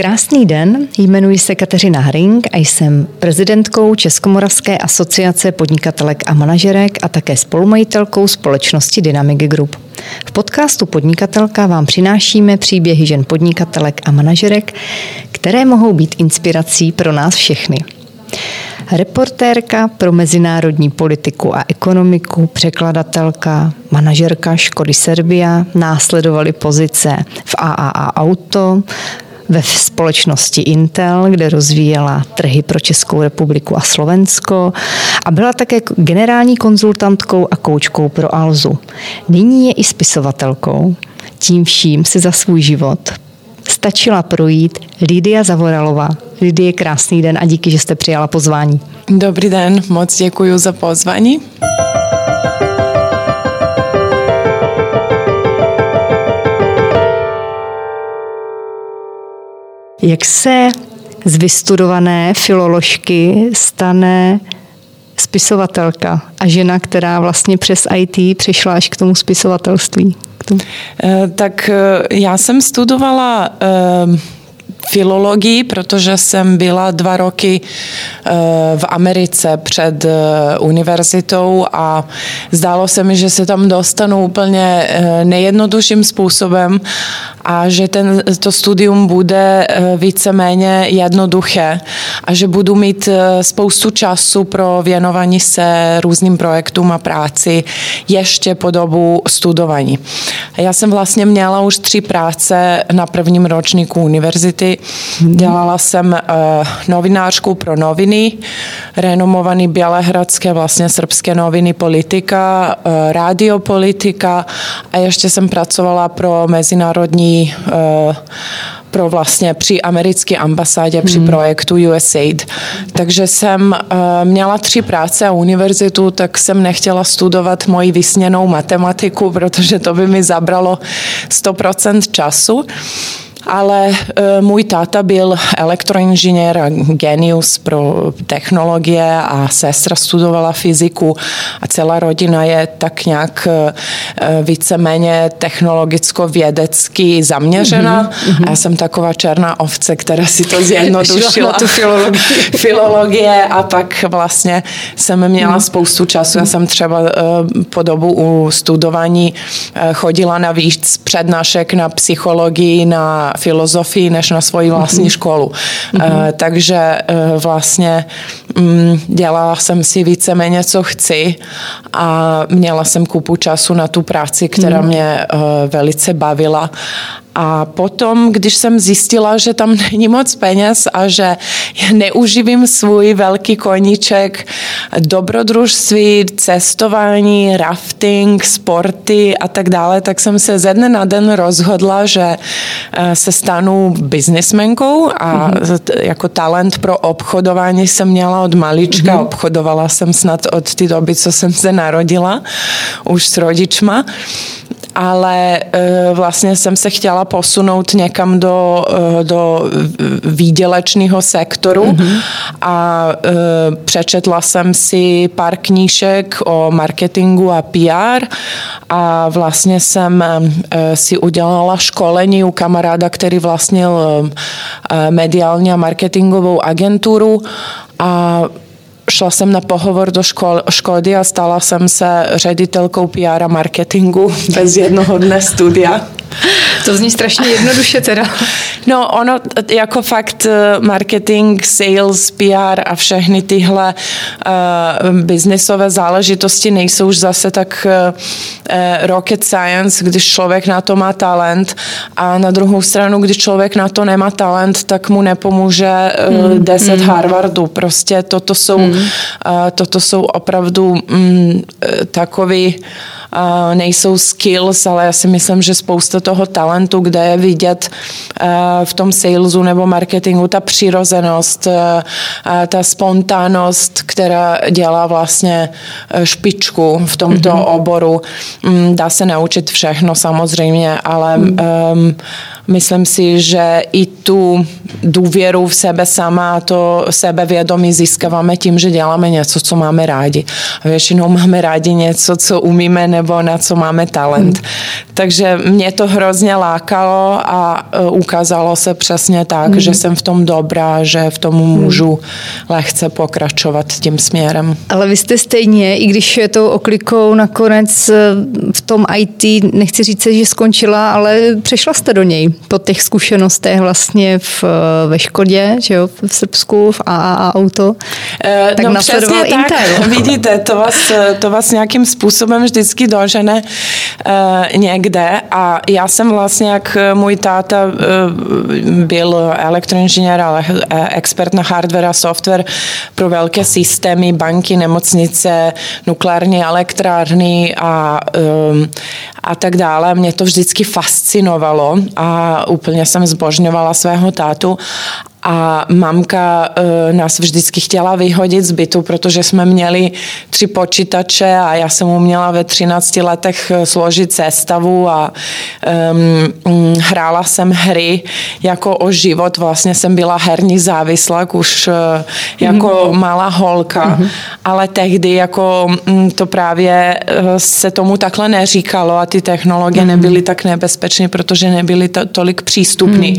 Krásný den, jmenuji se Kateřina Hring a jsem prezidentkou Českomoravské asociace podnikatelek a manažerek a také spolumajitelkou společnosti Dynamic Group. V podcastu Podnikatelka vám přinášíme příběhy žen podnikatelek a manažerek, které mohou být inspirací pro nás všechny. Reportérka pro mezinárodní politiku a ekonomiku, překladatelka, manažerka Škody Serbia, následovaly pozice v AAA Auto, ve společnosti Intel, kde rozvíjela trhy pro Českou republiku a Slovensko a byla také generální konzultantkou a koučkou pro Alzu. Nyní je i spisovatelkou. Tím vším si za svůj život stačila projít Lidija Zavoralová. Lidie, krásný den a díky, že jste přijala pozvání. Dobrý den, moc děkuji za pozvání. Jak se z vystudované filoložky stane spisovatelka a žena, která vlastně přes IT přišla až k tomu spisovatelství? Tak já jsem studovala filologii, protože jsem byla 2 roky v Americe před univerzitou a zdálo se mi, že se tam dostanu úplně nejjednodušším způsobem a že to studium bude víceméně jednoduché a že budu mít spoustu času pro věnování se různým projektům a práci ještě po dobu studování. Já jsem vlastně měla už 3 práce na prvním ročníku univerzity. Dělala jsem novinářku pro noviny, renomované bělehradské, vlastně srbské noviny Politika, Radio Politika a ještě jsem pracovala pro mezinárodní pro vlastně při americké ambasádě při projektu USAID. Takže jsem měla 3 práce a univerzitu, tak jsem nechtěla studovat moji vysněnou matematiku, protože to by mi zabralo 100% času. Ale můj táta byl elektroinženýr a genius pro technologie a sestra studovala fyziku a celá rodina je tak nějak víceméně technologicko-vědecky zaměřena. A já jsem taková černá ovce, která si to zjednodušila. Filologie a pak vlastně jsem měla spoustu času. Já jsem třeba po dobu u studování chodila na víc přednášek na psychologii, na filozofii než na svoji vlastní školu. Takže vlastně dělala jsem si víceméně, co chci a měla jsem kupu času na tu práci, která mě velice bavila. A potom, když jsem zjistila, že tam není moc peněz a že neuživím svůj velký koníček dobrodružství, cestování, rafting, sporty a tak dále, tak jsem se ze dne na den rozhodla, že se stanu biznismenkou a jako talent pro obchodování jsem měla od malička. Obchodovala jsem snad od té doby, co jsem se narodila, už s rodičma. Ale vlastně jsem se chtěla posunout někam do výdělečného sektoru a přečetla jsem si pár knížek o marketingu a PR a vlastně jsem si udělala školení u kamaráda, který vlastnil mediální a marketingovou agenturu a šla jsem na pohovor do Škody a stala jsem se ředitelkou PR a marketingu bez jednoho dne studia. To zní strašně jednoduše teda. No ono, jako fakt marketing, sales, PR a všechny tyhle biznisové záležitosti nejsou už zase tak rocket science, když člověk na to má talent a na druhou stranu, když člověk na to nemá talent, tak mu nepomůže 10 Harvardů. Prostě toto jsou opravdu takový, nejsou skills, ale já si myslím, že spousta toho talentu, kde je vidět v tom salesu nebo marketingu ta přirozenost, ta spontánnost, která dělá vlastně špičku v tomto oboru. Dá se naučit všechno samozřejmě, ale Myslím si, že i tu důvěru v sebe sama a to sebevědomí získáváme tím, že děláme něco, co máme rádi. Většinou máme rádi něco, co umíme nebo na co máme talent. Takže mě to hrozně lákalo a ukázalo se přesně tak, že jsem v tom dobrá, že v tom můžu lehce pokračovat tím směrem. Ale vy jste stejně, i když tou oklikou nakonec v tom IT, nechci říct, že skončila, ale přešla jste do něj po těch zkušenostech vlastně ve Škodě, že jo, v Srbsku, v AAA Auto. Tak no následoval Intel. Vidíte, to vás nějakým způsobem vždycky dožene někde a já jsem vlastně, jak můj táta byl elektroinženýr, ale expert na hardware a software pro velké systémy, banky, nemocnice, nukleární elektrárny a tak dále. Mě to vždycky fascinovalo a úplně jsem zbožňovala svého tátu. A mamka nás vždycky chtěla vyhodit z bytu, protože jsme měli 3 počítače a já jsem uměla ve 13 letech složit sestavu a hrála jsem hry jako o život. Vlastně jsem byla herní závislák už jako malá holka, ale tehdy jako to právě se tomu takhle neříkalo a ty technologie nebyly tak nebezpečné, protože nebyly tolik přístupné.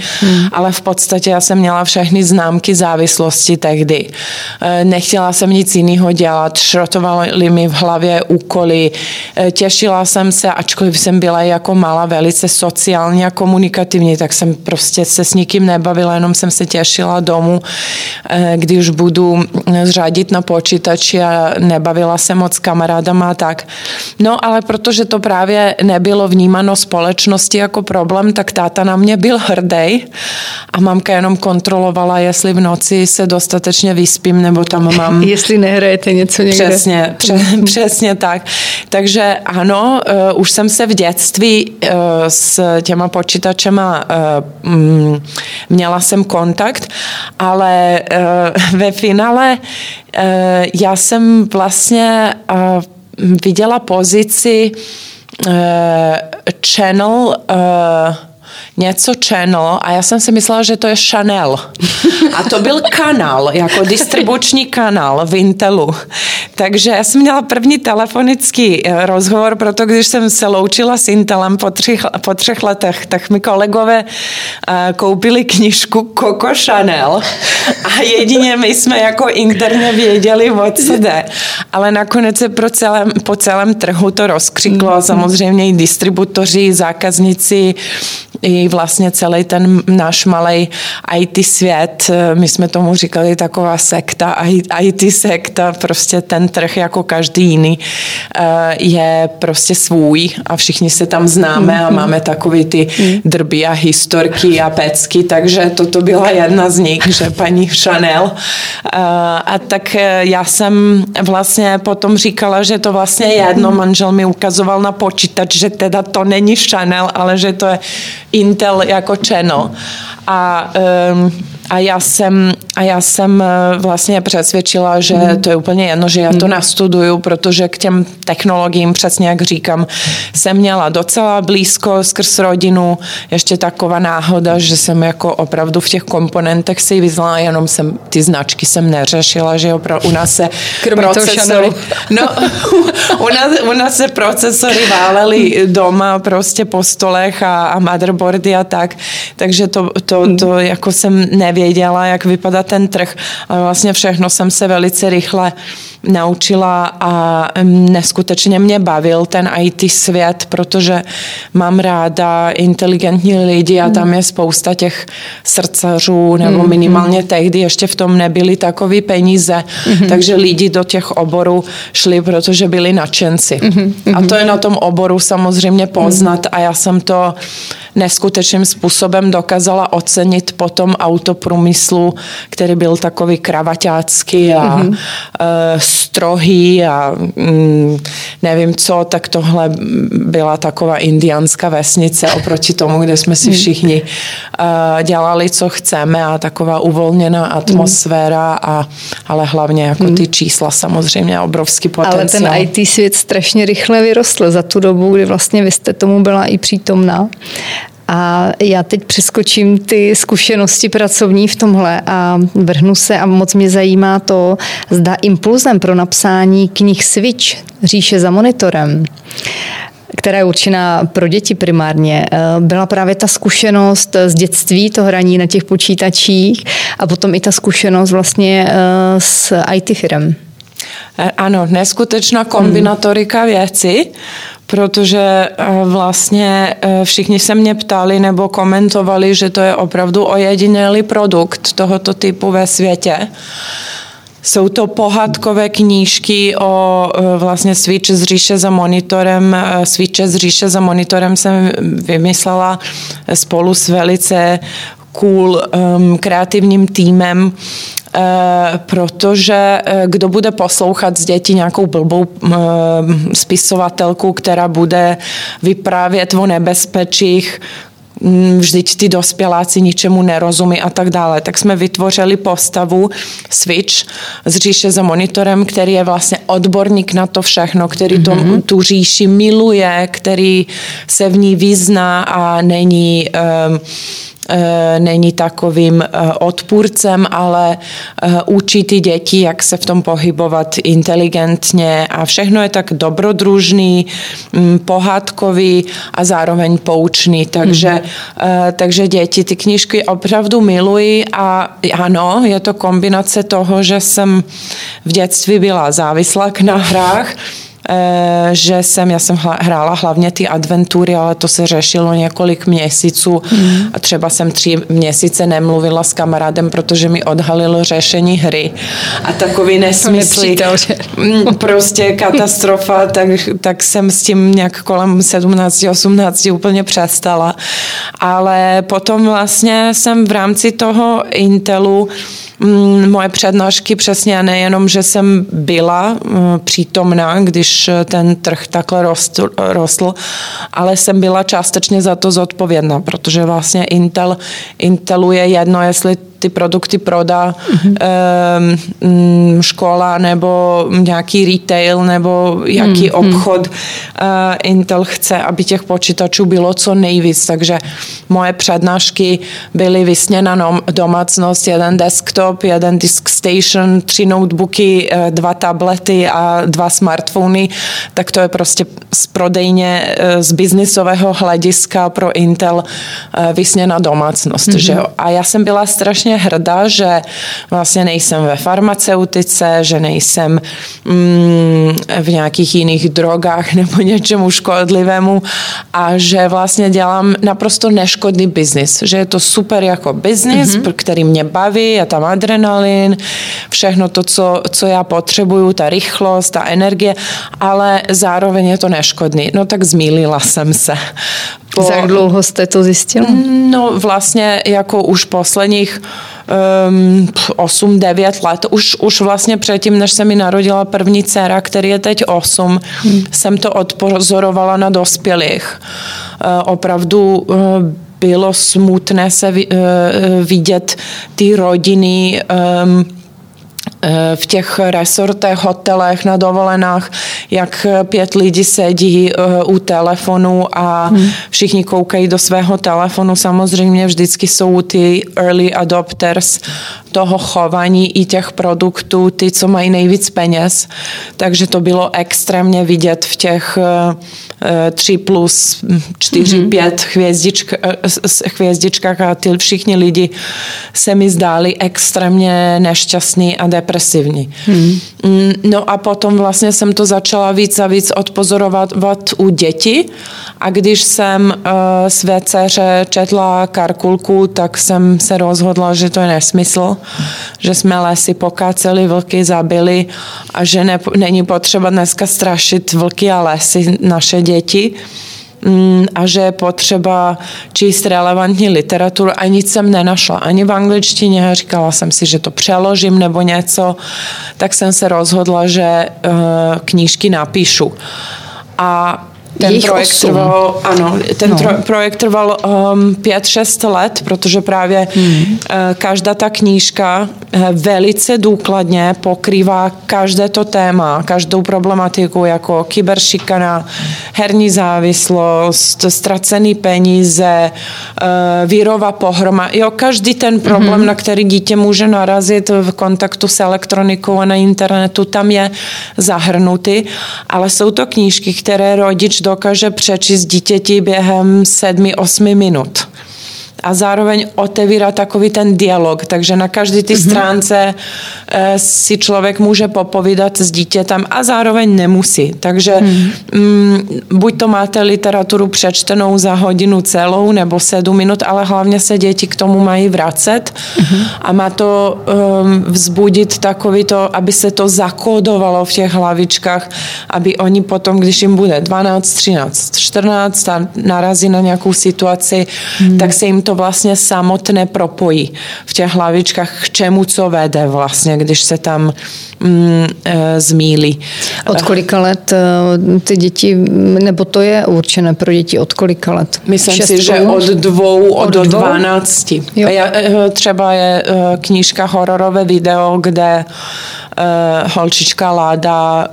Ale v podstatě já jsem měla všechny známky závislosti tehdy. Nechtěla jsem nic jiného dělat, šrotovaly mi v hlavě úkoly, těšila jsem se, ačkoliv jsem byla jako malá velice sociálně a komunikativní, tak jsem prostě se s nikým nebavila, jenom jsem se těšila domů, kdy už budu řadit na počítači a nebavila se moc s kamarádama a tak. No ale protože to právě nebylo vnímáno společnosti jako problém, tak táta na mě byl hrdý a mamka jenom kontrolovala, jestli v noci se dostatečně vyspím, nebo tam mám... Jestli nehrajete něco někde. Přesně, přesně tak. Takže ano, už jsem se v dětství s těma počítačema měla jsem kontakt, ale ve finále já jsem vlastně viděla pozici Chanel... něco Chanel a já jsem si myslela, že to je Chanel. A to byl kanál, jako distribuční kanál v Intelu. Takže já jsem měla první telefonický rozhovor, proto když jsem se loučila s Intelem po třech letech, tak mi kolegové koupili knížku Coco Chanel a jedině my jsme jako interně věděli, o co jde. Ale nakonec se po celém trhu to rozkřiklo a samozřejmě i distributoři, zákazníci i vlastně celý ten náš malej IT svět, my jsme tomu říkali taková sekta, IT sekta, prostě ten trh jako každý jiný je prostě svůj a všichni se tam známe a máme takový ty drby a historky a pecky, takže toto byla jedna z nich, že paní Chanel. A tak já jsem vlastně potom říkala, že to vlastně jedno, manžel mi ukazoval na počítač, že teda to není Chanel, ale že to je Intel jako Chanel. A já jsem vlastně přesvědčila, že to je úplně jedno, že já to nastuduju, protože k těm technologiím, přesně jak říkám, jsem měla docela blízko skrz rodinu. Ještě taková náhoda, že jsem jako opravdu v těch komponentech si vyznala, jenom jsem ty značky jsem neřešila, že u nás se procesory... No, u nás se procesory válely doma prostě po stolech a motherboardy a tak. Takže to jako jsem nevěděla, jak vypadá ten trh, ale vlastně všechno jsem se velice rychle naučila a neskutečně mě bavil ten IT svět, protože mám ráda inteligentní lidi a tam je spousta těch srdcařů, nebo minimálně tehdy ještě v tom nebyly takový peníze, takže lidi do těch oborů šli, protože byli nadšenci. A to je na tom oboru samozřejmě poznat a já jsem to neskutečným způsobem dokázala ocenit potom autoprůmyslu, který byl takový kravaťácký a strohý a nevím co, tak tohle byla taková indiánská vesnice oproti tomu, kde jsme si všichni dělali, co chceme a taková uvolněná atmosféra, ale hlavně jako ty čísla samozřejmě obrovský potenciál. Ale ten IT svět strašně rychle vyrostl za tu dobu, kdy vlastně vy jste tomu byla i přítomná. A já teď přeskočím ty zkušenosti pracovní v tomhle a vrhnu se a moc mě zajímá to, zda impulzem pro napsání knih Switch Říše za monitorem, která je určená pro děti primárně, byla právě ta zkušenost z dětství, to hraní na těch počítačích a potom i ta zkušenost vlastně s IT firem. Ano, neskutečná kombinatorika věcí, protože vlastně všichni se mě ptali nebo komentovali, že to je opravdu ojedinělý produkt tohoto typu ve světě. Jsou to pohádkové knížky o vlastně Switch z říše za monitorem. Switch z říše za monitorem jsem vymyslela spolu s velice cool kreativním týmem, protože kdo bude poslouchat z dětí nějakou blbou spisovatelku, která bude vyprávět o nebezpečích, vždyť ty dospěláci ničemu nerozumí a tak dále. Tak jsme vytvořili postavu Switch z říše za monitorem, který je vlastně odborník na to všechno, který tu říši miluje, který se v ní vyzná a není takovým odpůrcem, ale učí ty děti, jak se v tom pohybovat inteligentně a všechno je tak dobrodružný, pohádkový a zároveň poučný. Takže děti ty knížky opravdu milují a ano, je to kombinace toho, že jsem v dětství byla závislá na hrách, že já jsem hrála hlavně ty adventury, ale to se řešilo několik měsíců a třeba jsem 3 měsíce nemluvila s kamarádem, protože mi odhalilo řešení hry a takový nesmysl, prostě katastrofa, tak jsem s tím nějak kolem 17-18 úplně přestala, ale potom vlastně jsem v rámci toho Intelu moje přednášky přesně nejenom, že jsem byla přítomná, když ten trh takhle rostl, ale jsem byla částečně za to zodpovědná, protože vlastně Intelu je jedno, jestli ty produkty prodá škola nebo nějaký retail nebo jaký obchod. Intel chce, aby těch počítačů bylo co nejvíc, takže moje přednášky byly vysněna domácnost, 1 desktop, 1 disk station, 3 notebooky, 2 tablety a 2 smartfony, tak to je prostě z prodejně, z biznisového hlediska pro Intel vysněna domácnost. Že? A já jsem byla strašně hrdá, že vlastně nejsem ve farmaceutice, že nejsem v nějakých jiných drogách nebo něčemu škodlivému a že vlastně dělám naprosto neškodný biznis, že je to super jako biznis, který mě baví, je tam adrenalin, všechno to, co já potřebuju, ta rychlost, ta energie, ale zároveň je to neškodný. No tak zmýlila jsem se. Za jak dlouho jste to zjistila? No vlastně jako už posledních 8-9 let. Už vlastně předtím, než se mi narodila první dcera, který je teď 8, jsem to odpozorovala na dospělých. Opravdu bylo smutné se vidět ty rodiny v těch resortech, hotelech, na dovolenách, jak 5 lidí sedí u telefonu a všichni koukají do svého telefonu. Samozřejmě vždycky jsou ty early adopters toho chování i těch produktů, ty, co mají nejvíc peněz. Takže to bylo extrémně vidět v těch 3+, 4, 5 hvězdičkách a ty všichni lidi se mi zdáli extrémně nešťastní a depresivní. No a potom vlastně jsem to začala víc a víc odpozorovat u dětí a když jsem své dceře četla Karkulku, tak jsem se rozhodla, že to je nesmysl, že jsme lesy pokáceli, vlky zabili a že není potřeba dneska strašit vlky a lesy naše děti a že je potřeba číst relevantní literaturu a nic jsem nenašla, ani v angličtině, říkala jsem si, že to přeložím nebo něco, tak jsem se rozhodla, že knížky napíšu. A Ten projekt trval, ano, projekt trval 5-6 let, protože právě každá ta knížka velice důkladně pokrývá každé to téma, každou problematiku, jako kyberšikana, herní závislost, ztracený peníze, vírova pohroma. Jo, každý ten problém, na který dítě může narazit v kontaktu s elektronikou a na internetu, tam je zahrnutý, ale jsou to knížky, které rodič dokáže přečíst dítěti během 7-8 minut. A zároveň otevírá takový ten dialog, takže na každé ty stránce si člověk může popovídat s dítětem a zároveň nemusí. Takže buď to máte literaturu přečtenou za hodinu celou nebo 7 minut, ale hlavně se děti k tomu mají vracet a má to vzbudit takový to, aby se to zakódovalo v těch hlavičkách, aby oni potom, když jim bude 12, 13, 14 a narazí na nějakou situaci, tak se jim to vlastně samotné propojí v těch hlavičkách, k čemu co vede vlastně, když se tam zmýlí. Od kolika let ty děti, nebo to je určené pro děti od kolika let? Myslím si, že od 2 do 12. Třeba je knížka hororové video, kde holčička Láda,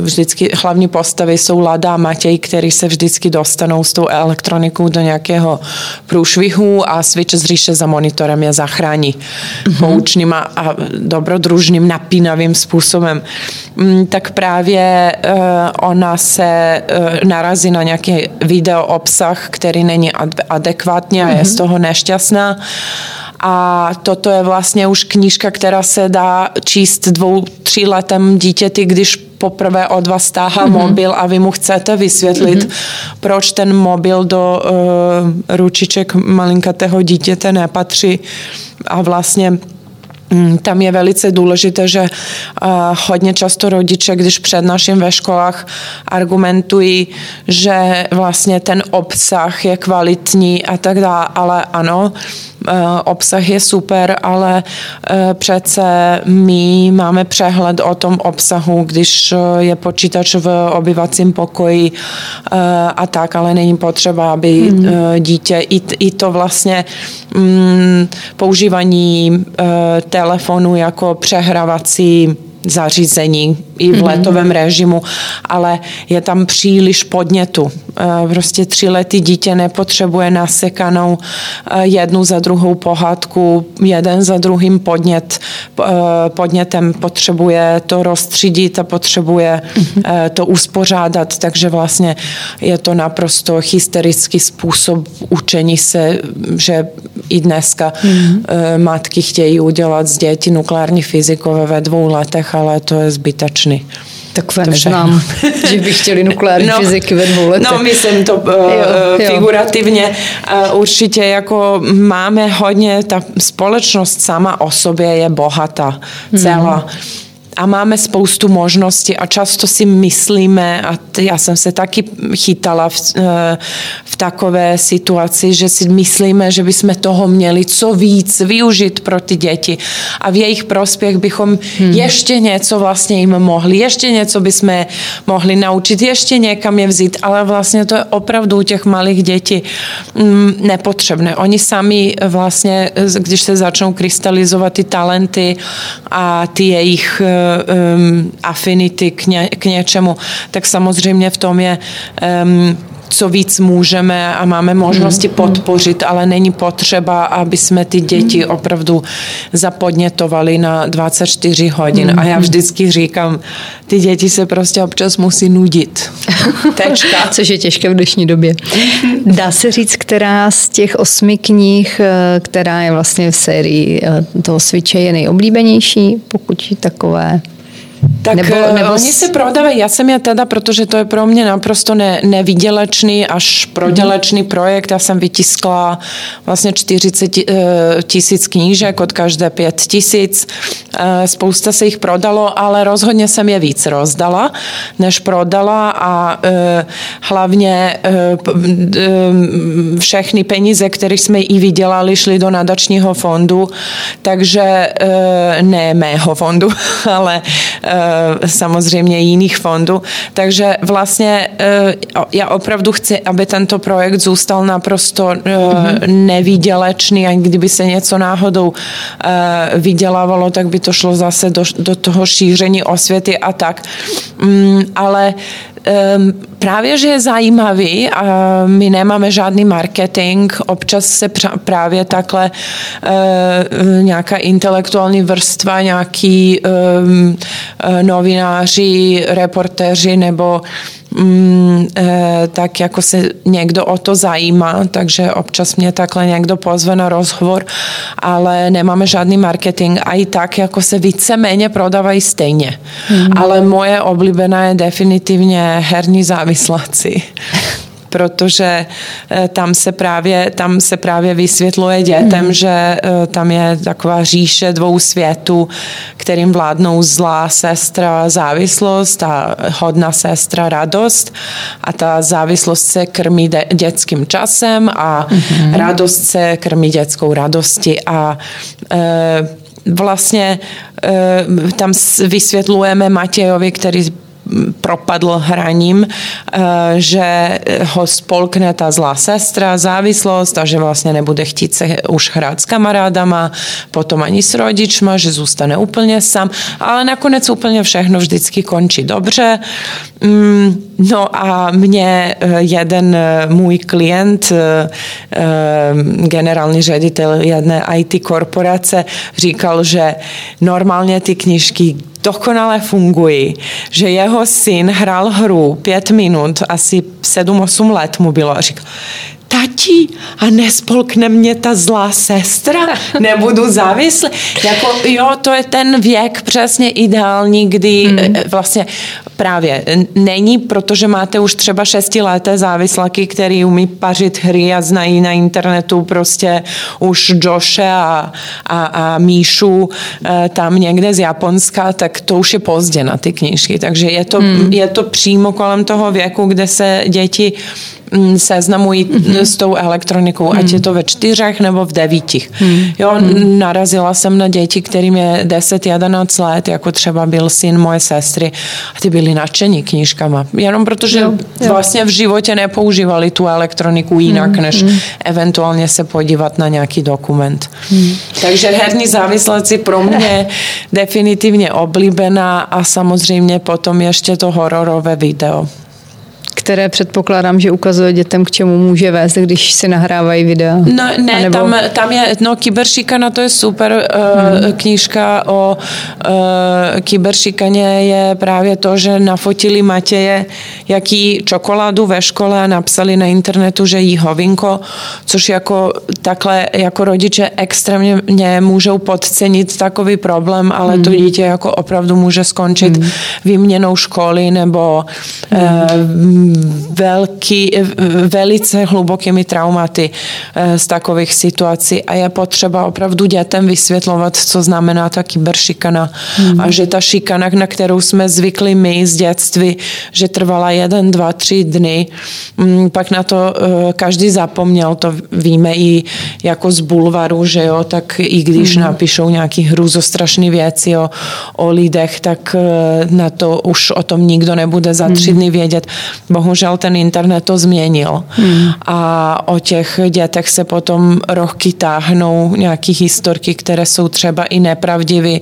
vždycky hlavní postavy jsou Láda a Matěj, který se vždycky dostanou s tou elektronikou do nějakého průšvihu a Switch z Říše za monitorem je zachrání poučným a dobrodružným napínavým způsobem. Tak právě ona se narazí na nějaký video obsah, který není adekvátní a je z toho nešťastná. A toto je vlastně už knížka, která se dá číst 2-3 letem dítěti, když poprvé od vás stáhá mobil a vy mu chcete vysvětlit, proč ten mobil do ručiček malinkatého dítěte nepatří. A vlastně tam je velice důležité, že hodně často rodiče, když přednáším ve školách, argumentují, že vlastně ten obsah je kvalitní a tak dále, ale ano, obsah je super, ale přece my máme přehled o tom obsahu, když je počítač v obyvacím pokoji a tak, ale není potřeba, aby dítě i to vlastně používání telefonu jako přehrávací zařízení i v letovém režimu, ale je tam příliš podnětu. Prostě 3letý dítě nepotřebuje nasekanou jednu za druhou pohádku, jeden za druhým podnětem, potřebuje to rozstřídit a potřebuje to uspořádat, takže vlastně je to naprosto hysterický způsob učení se, že i dneska matky chtějí udělat z dětí nukleární fyzikové ve 2 letech, ale to je zbytečný. Takové neznám, že by chtěli nukleární fyziky ve 2 letech. No, myslím to figurativně. Určitě jako máme hodně, ta společnost sama o sobě je bohatá celá. A máme spoustu možností a často si myslíme, a já jsem se taky chytala v takové situaci, že si myslíme, že bychom toho měli co víc využít pro ty děti a v jejich prospěch bychom ještě něco vlastně jim mohli, ještě něco bychom mohli naučit, ještě někam je vzít, ale vlastně to je opravdu u těch malých dětí nepotřebné. Oni sami vlastně, když se začnou krystalizovat ty talenty a ty jejich afinity k něčemu, tak samozřejmě v tom je co víc můžeme a máme možnosti podpořit, ale není potřeba, aby jsme ty děti opravdu zapodnětovali na 24 hodin. A já vždycky říkám, ty děti se prostě občas musí nudit. Tečka. Což je těžké v dnešní době. Dá se říct, která z těch 8 knih, která je vlastně v sérii toho Switche, je nejoblíbenější, pokud je takové... Tak nebo oni se prodávají, já jsem je teda, protože to je pro mě naprosto nevydělečný až prodělečný projekt, já jsem vytiskla vlastně 40 000 knížek, od každé 5 000, spousta se jich prodalo, ale rozhodně jsem je víc rozdala, než prodala a hlavně všechny peníze, které jsme i vydělali, šly do nadačního fondu, takže ne mého fondu, ale samozřejmě jiných fondů. Takže vlastně já opravdu chci, aby tento projekt zůstal naprosto nevydělečný, a kdyby se něco náhodou vydělávalo, tak by to šlo zase do toho šíření osvěty a tak. Ale právě, že je zajímavý, a my nemáme žádný marketing, občas se právě takhle nějaká intelektuální vrstva, nějaký novináři, reportéři nebo tak jako se někdo o to zajímá, takže občas mě takhle někdo pozve na rozhovor, ale nemáme žádný marketing a i tak jako se víceméně prodávají stejně. Ale moje oblíbená je definitivně herní závisláci. Protože tam se právě vysvětluje dětem, že tam je taková říše dvou světů, kterým vládnou zlá sestra závislost a hodná sestra radost, a ta závislost se krmí dětským časem a radost se krmí dětskou radostí a vlastně tam vysvětlujeme Matějovi, který propadl hraním, že ho spolkne ta zlá sestra, závislost, a že vlastně nebude chtít se už hrát s kamarádama, potom ani s rodičma, že zůstane úplně sám, ale nakonec úplně všechno vždycky končí dobře. No a mě jeden můj klient, generální ředitel jedné IT korporace, říkal, že normálně ty knížky dokonale fungují, že jeho syn hrál hru 5 minut, asi 7-8 let mu bylo, a říkal: tati, a nespolkne mě ta zlá sestra? Nebudu závislý? Jako, jo, to je ten věk přesně ideální, kdy vlastně právě není, protože máte už třeba 6leté závislaky, který umí pařit hry a znají na internetu prostě už Joshe a Míšu tam někde z Japonska, tak to už je pozdě na ty knížky. Takže je to přímo kolem toho věku, kde se děti seznamují s tou elektronikou, ať je to ve 4 nebo v 9. Jo, narazila jsem na děti, kterým je 10-11 let, jako třeba byl syn moje sestry, a ty byli nadšení knížkama, jenom protože vlastně v životě nepoužívali tu elektroniku jinak, než eventuálně se podívat na nějaký dokument. Takže herní závislosti pro mě definitivně oblíbená, a samozřejmě potom ještě to hororové video, které předpokládám, že ukazuje dětem, k čemu může vést, když si nahrávají videa. No, ne, anebo... tam je, no, kyberšikana, to je super. Knížka o kyberšikaně je právě to, že nafotili Matěje, jaký čokoládu ve škole, a napsali na internetu, že jí hovinko, což jako takhle, jako rodiče extrémně můžou podcenit takový problém, ale to dítě jako opravdu může skončit výměnou školy nebo velice hlubokými traumaty z takových situací, a je potřeba opravdu dětem vysvětlovat, co znamená ta kyberšikana a že ta šikana, na kterou jsme zvykli my z dětství, že trvala 1, 2, 3 dny, pak na to každý zapomněl, to víme i jako z bulvaru, že jo, tak i když napíšou nějaký hrůzostrašný věci o lidech, tak na to už o tom nikdo nebude za 3 dny vědět. Bohužel ten internet to změnil a o těch dětech se potom roky táhnou nějaké historky, které jsou třeba i nepravdivé,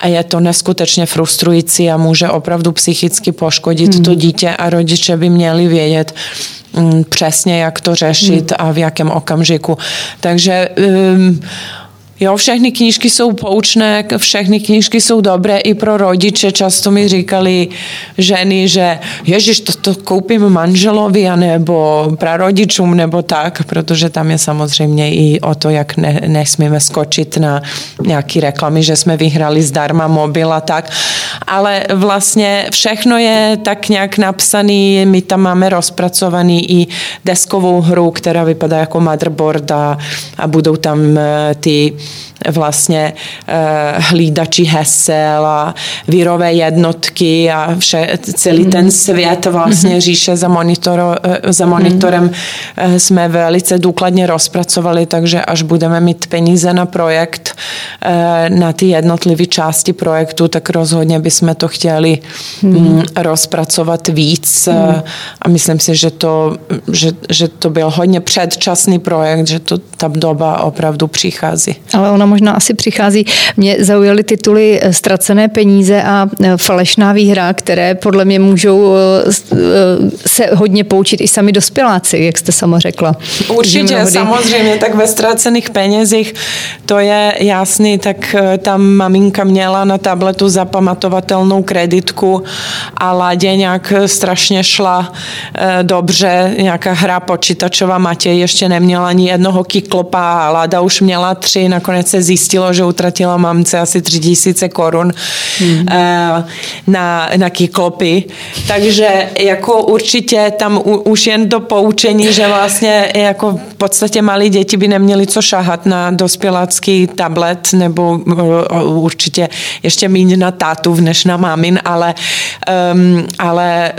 a je to neskutečně frustrující a může opravdu psychicky poškodit to dítě, a rodiče by měli vědět přesně, jak to řešit a v jakém okamžiku. Takže jo, všechny knížky jsou poučné, všechny knížky jsou dobré i pro rodiče. Často mi říkali ženy, že ježiš, to koupím manželovi anebo prarodičům nebo tak, protože tam je samozřejmě i o to, jak nesmíme skočit na nějaký reklamy, že jsme vyhrali zdarma mobil a tak. Ale vlastně všechno je tak nějak napsané, my tam máme rozpracovaný i deskovou hru, která vypadá jako motherboard, a budou tam ty vlastně hlídači hesel a vírové jednotky a celý ten svět vlastně Říše za monitorem jsme velice důkladně rozpracovali, takže až budeme mít peníze na projekt, na ty jednotlivé části projektu, tak rozhodně bychom to chtěli rozpracovat víc. A myslím si, že to byl hodně předčasný projekt, že to ta doba opravdu přichází. Ale ona možná asi přichází. Mě zaujaly tituly Ztracené peníze a Falešná výhra, které podle mě můžou se hodně poučit i sami dospěláci, jak jste sama řekla. Určitě, samozřejmě, tak ve Ztracených penězích to je jasný, tak tam maminka měla na tabletu zapamatovatelnou kreditku a Ládě nějak strašně šla dobře, nějaká hra počítačová, Matěj ještě neměla ani jednoho kyklopa a Láda už měla 3, nakonec se zjistilo, že utratila mamce asi 3 000 korun na kyklopy, takže jako určitě tam už jen do poučení, že vlastně jako v podstatě malí děti by neměli co šahat na dospělácký tablet nebo určitě ještě méně na tátu než na mamin, ale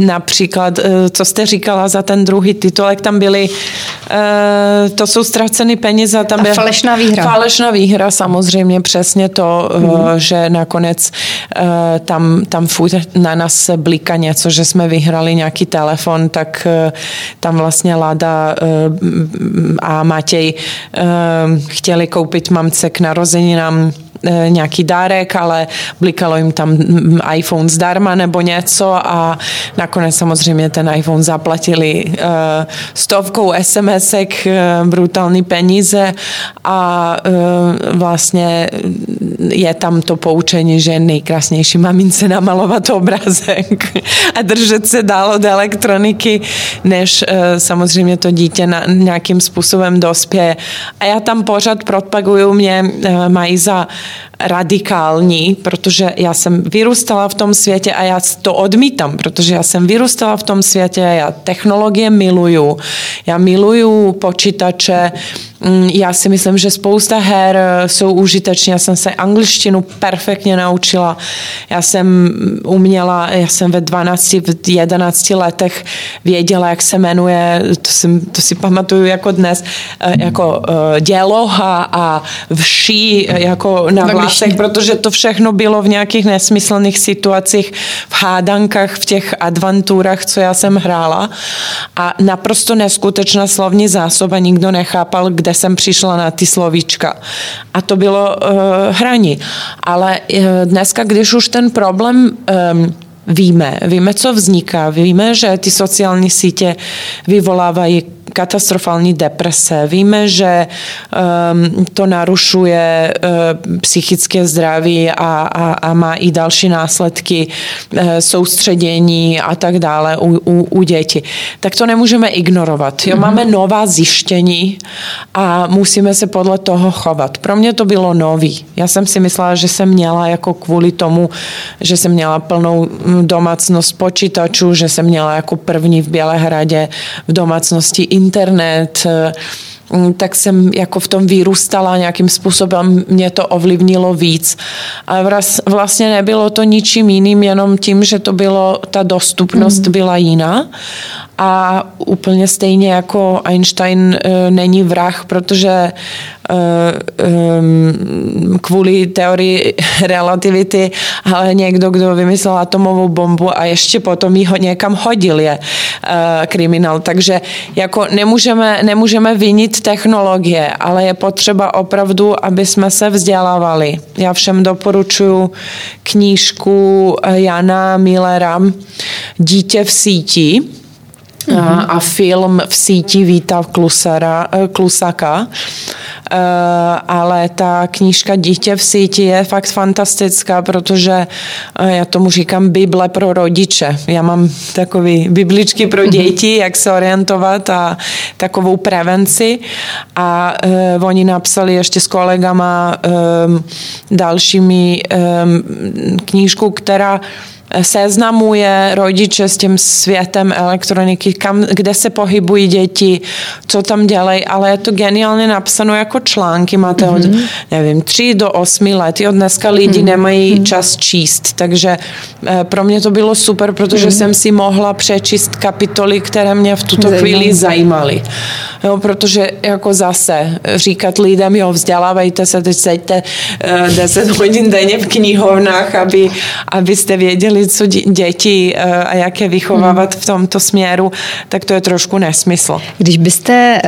například, co jste říkala za ten druhý titul, jak tam byly, to jsou Ztracené peníze a tam byla Falešná výhra. Falešná výhra, samozřejmě přesně to, že nakonec tam furt na nás blíká něco, že jsme vyhrali nějaký telefon, tak tam vlastně Láda a Matěj chtěli koupit mamce k narozeninám nějaký dárek, ale blikalo jim tam iPhone zdarma nebo něco a nakonec samozřejmě ten iPhone zaplatili 100 SMS-ek, brutální peníze a vlastně je tam to poučení, že je nejkrásnější mamince namalovat obrázek a držet se dál od elektroniky, než samozřejmě to dítě nějakým způsobem dospěje. A já tam pořád propaguju, mě mají za radikální, protože já jsem vyrůstala v tom světě a já to odmítám, protože já jsem vyrůstala v tom světě, já technologie miluju, já miluju počítače, já si myslím, že spousta her jsou užitečné, já jsem se angličtinu perfektně naučila, já jsem ve 11 letech věděla, jak se jmenuje, to si pamatuju jako dnes, jako děloha a vší, jako na vlásech, protože to všechno bylo v nějakých nesmyslných situacích, v hádankách, v těch adventurách, co já jsem hrála a naprosto neskutečná slovní zásoba, nikdo nechápal, kde jsem přišla na ty slovíčka. A to bylo hraní. Ale dneska, když už ten problém víme, co vzniká, víme, že ty sociální sítě vyvolávají katastrofální deprese. Víme, že to narušuje psychické zdraví a má i další následky soustředění a tak dále u dětí. Tak to nemůžeme ignorovat. Jo? Máme nová zjištění a musíme se podle toho chovat. Pro mě to bylo nový. Já jsem si myslela, že jsem měla jako kvůli tomu, že jsem měla plnou domácnost počítačů, že jsem měla jako první v Bělehradě v domácnosti internet, tak jsem jako v tom vyrůstala nějakým způsobem, mě to ovlivnilo víc. A vlastně nebylo to ničím jiným, jenom tím, že to bylo, ta dostupnost byla jiná. A úplně stejně jako Einstein není vrah, protože kvůli teorii relativity, ale někdo, kdo vymyslel atomovou bombu a ještě potom ji někam hodil, je kriminál. Takže jako nemůžeme vinit technologie, ale je potřeba opravdu, aby jsme se vzdělávali. Já všem doporučuji knížku Jana Milera Dítě v síti a film V síti Vita Klusaka. Ale ta knížka Dítě v síti je fakt fantastická, protože já tomu říkám Bible pro rodiče. Já mám takový bibličky pro děti, jak se orientovat a takovou prevenci. A oni napsali ještě s kolegama dalšími knížku, která seznamuje rodiče s tím světem elektroniky, kam, kde se pohybují děti, co tam dělají, ale je to geniálně napsáno jako články, máte od, nevím, 3 do 8 let, jo, dneska lidi nemají čas číst, takže pro mě to bylo super, protože jsem si mohla přečíst kapitoly, které mě v tuto chvíli zajímaly. Jo, protože jako zase říkat lidem, jo, vzdělávejte se, teď seďte 10 hodin denně v knihovnách, abyste věděli, co děti a jak je vychovávat v tomto směru, tak to je trošku nesmysl. Když byste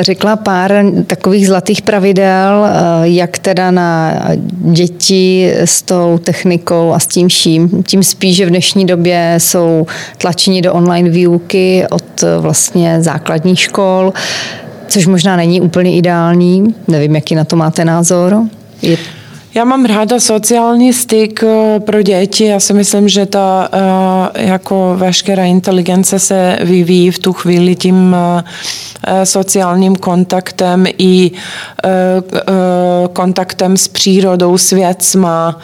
řekla pár takových zlatých pravidel, jak teda na děti s tou technikou a s tím vším, tím spíš, že v dnešní době jsou tlačeni do online výuky od vlastně základních škol, což možná není úplně ideální. Nevím, jaký na to máte názor. Já mám ráda sociální styk pro děti. Já si myslím, že ta jako veškerá inteligence se vyvíjí v tu chvíli tím sociálním kontaktem i kontaktem s přírodou, s věcma,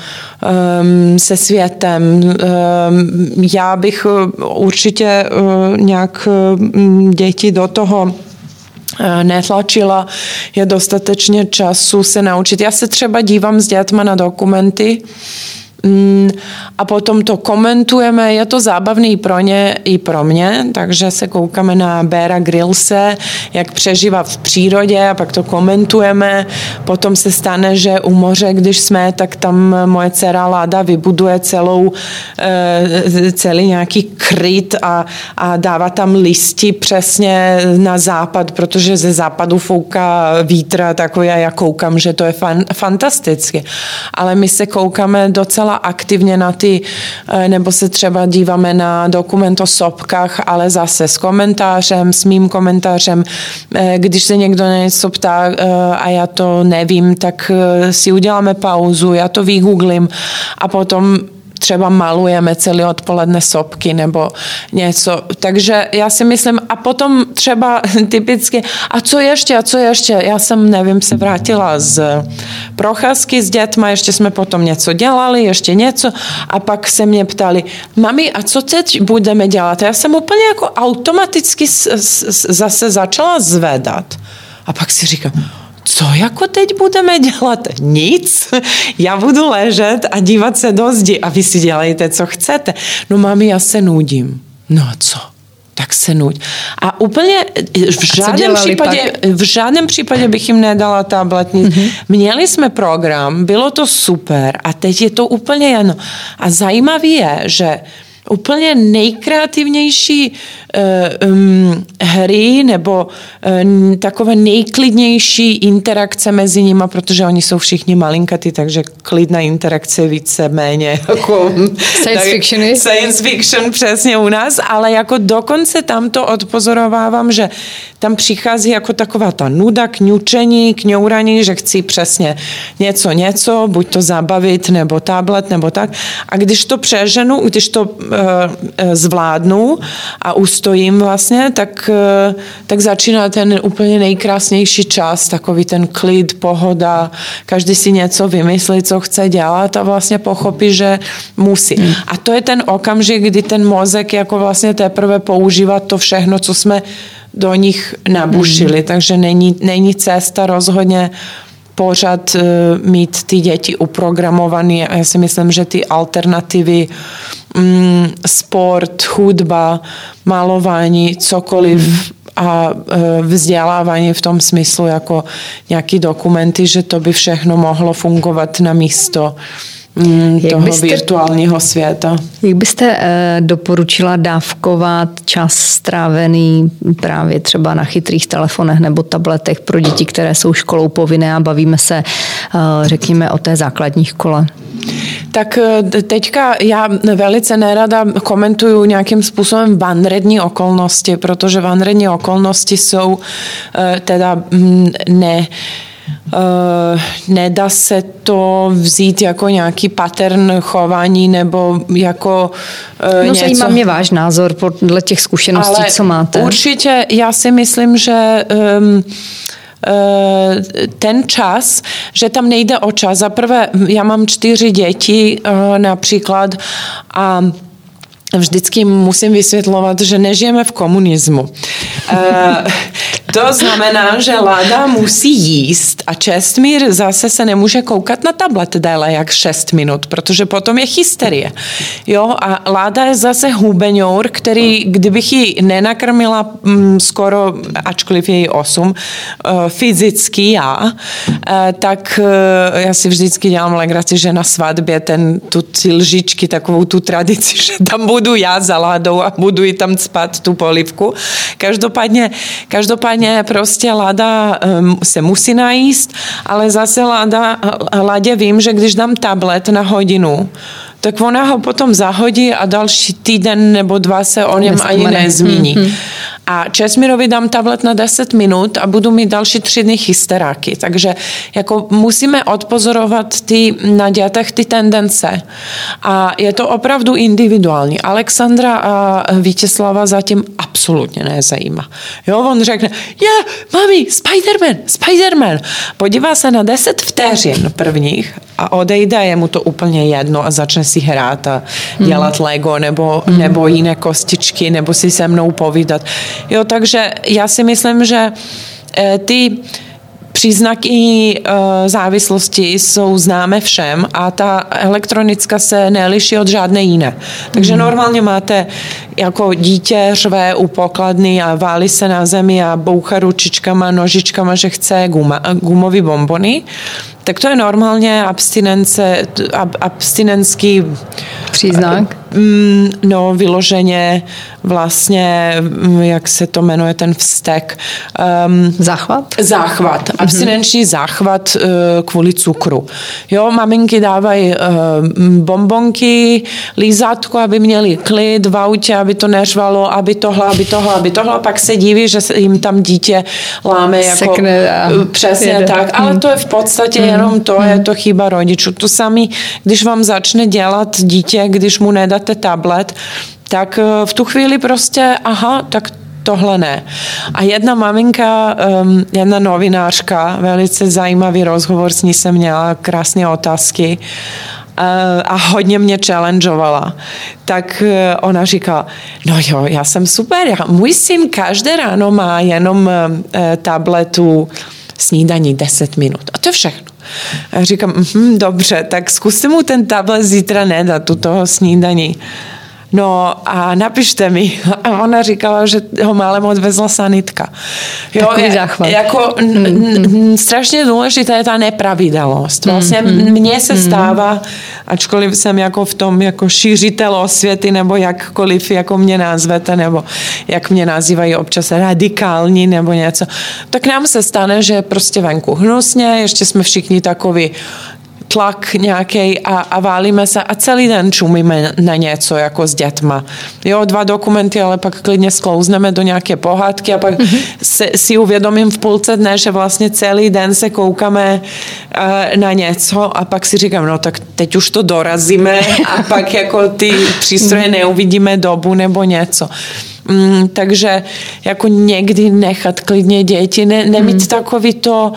se světem. Já bych určitě nějak děti do toho netlačila, je dostatečně času se naučit. Já se třeba dívám s dětma na dokumenty a potom to komentujeme, je to zábavný pro ně i pro mě, takže se koukáme na Beara Grylse, jak přežívá v přírodě a pak to komentujeme. Potom se stane, že u moře, když jsme, tak tam moje dcera Láda vybuduje celý nějaký kryt a dává tam listy přesně na západ, protože ze západu fouká vítr, takový a já koukám, že to je fantasticky. Ale my se koukáme docela aktivně na ty, nebo se třeba díváme na dokument o sopkách, ale zase s komentářem, s mým komentářem. Když se někdo na něco ptá a já to nevím, tak si uděláme pauzu, já to vygooglím a potom třeba malujeme celý odpoledne sopky nebo něco. Takže já si myslím, a potom třeba typicky, a co ještě? Já jsem, nevím, se vrátila z procházky s dětma, ještě jsme potom něco dělali, a pak se mě ptali, mami, a co teď budeme dělat? Já jsem úplně jako automaticky zase začala zvedat. A pak si říkám, co jako teď budeme dělat? Nic. Já budu ležet a dívat se do zdi a vy si dělejte, co chcete. No mami, já se nudím. No a co? Tak se nuď. A úplně v žádném případě bych jim nedala tablet. Měli jsme program, bylo to super a teď je to úplně jedno. A zajímavé je, že úplně nejkreativnější hry nebo takové nejklidnější interakce mezi nimi, protože oni jsou všichni malinkatí, takže klidná interakce je více méně jako science fiction přesně u nás, ale jako dokonce tam to odpozorovávám, že tam přichází jako taková ta nuda, kňučení, kňouraní, že chci přesně něco, buď to zabavit, nebo tablet, nebo tak. A když to přeženu, když to zvládnu a ustojím vlastně, tak začíná ten úplně nejkrásnější čas, takový ten klid, pohoda, každý si něco vymyslí, co chce dělat a vlastně pochopí, že musí. A to je ten okamžik, kdy ten mozek jako vlastně teprve používá to všechno, co jsme do nich nabušili, takže není cesta rozhodně pořád mít ty děti uprogramované. Já si myslím, že ty alternativy sport, hudba, malování, cokoliv a vzdělávání v tom smyslu jako nějaký dokumenty, že to by všechno mohlo fungovat na místo toho virtuálního světa. Jak byste doporučila dávkovat čas strávený právě třeba na chytrých telefonech nebo tabletech pro děti, které jsou školou povinné a bavíme se, řekněme, o té základní škole? Tak teďka já velice nerada komentuju nějakým způsobem vanrední okolnosti, protože vanrední okolnosti jsou nedá se to vzít jako nějaký pattern chování nebo jako něco. Zajímá mě váš názor podle těch zkušeností, ale co máte. Určitě já si myslím, že ten čas, že tam nejde o čas. Za prvé, já mám 4 děti například a vždycky musím vysvětlovat, že nežijeme v komunismu. To znamená, že Láda musí jíst a Čestmír zase se nemůže koukat na tablet déle jak 6 minut, protože potom je hysterie. Jo, a Láda je zase hubeňour, který, kdybych ji nenakrmila skoro, ačkoliv je jí 8, fyzicky já, tak já si vždycky dělám legraci, že na svatbě tu lžičky, takovou tu tradici, že tam budu já za Ládou a budu ji tam cpat tu polivku. Každopádně prostě Láda se musí najíst, ale zase Ládě vím, že když dám tablet na hodinu, tak ona ho potom zahodí a další týden nebo 2 se o něm ani nezmíní. A Česmírovi dám tablet na 10 minut a budu mít další 3 dny hysteráky. Takže jako musíme odpozorovat na dětech ty tendence. A je to opravdu individuální. Alexandra a Vítězslava zatím absolutně nezajímá. Jo, on řekne, mami, Spiderman. Podívá se na 10 vteřin prvních a odejde, je mu to úplně jedno a začne si hrát a dělat Lego nebo jiné kostičky, nebo si se mnou povídat. Jo, takže já si myslím, že ty příznaky závislosti jsou známé všem a ta elektronická se neliší od žádné jiné. Takže normálně máte jako dítě řve u pokladny a válí se na zemi a boucha ručičkama, nožičkama, že chce gumový bonbony. Tak to je normálně abstinenský příznak. No, vyloženě vlastně, jak se to jmenuje, ten vztek. Záchvat? Záchvat. Abstinenční záchvat kvůli cukru. Jo, maminky dávají bonbonky, lízátko, aby měli klid v autě, aby to neřvalo, aby tohle. Pak se diví, že jim tam dítě láme jako... Sekne a přesně jede. Tak. Ale to je v podstatě jenom to, je to chyba rodičů. To samé, když vám začne dělat dítě, když mu nedáte tablet, tak v tu chvíli prostě, tak tohle ne. A jedna maminka, jedna novinářka, velice zajímavý rozhovor, s ní jsem měla krásné otázky a hodně mě challengeovala. Tak ona říkala, no jo, já jsem super, můj syn každé ráno má jenom tabletu snídaní 10 minut. A to je všechno. A říkám, dobře, tak zkuste mu ten tablet zítra nedat u toho snídaní. No a napište mi. A ona říkala, že ho málem odvezla sanitka. Jo, jako strašně důležitá je ta nepravidelnost. Vlastně mně se stává, ačkoliv jsem jako v tom jako šířitel osvěty, nebo jakkoliv jako mě nazvete, nebo jak mě nazývají občas radikální nebo něco, tak nám se stane, že prostě venku hnusně, ještě jsme všichni takový tlak nějaký a válíme se a celý den čumíme na něco jako s dětma. Jo, 2 dokumenty, ale pak klidně sklouzneme do nějaké pohádky a pak si uvědomím v půlce dne, že vlastně celý den se koukáme na něco a pak si říkám, no tak teď už to dorazíme a pak jako ty přístroje neuvidíme dobu nebo něco. Takže jako někdy nechat klidně děti, nemít takový to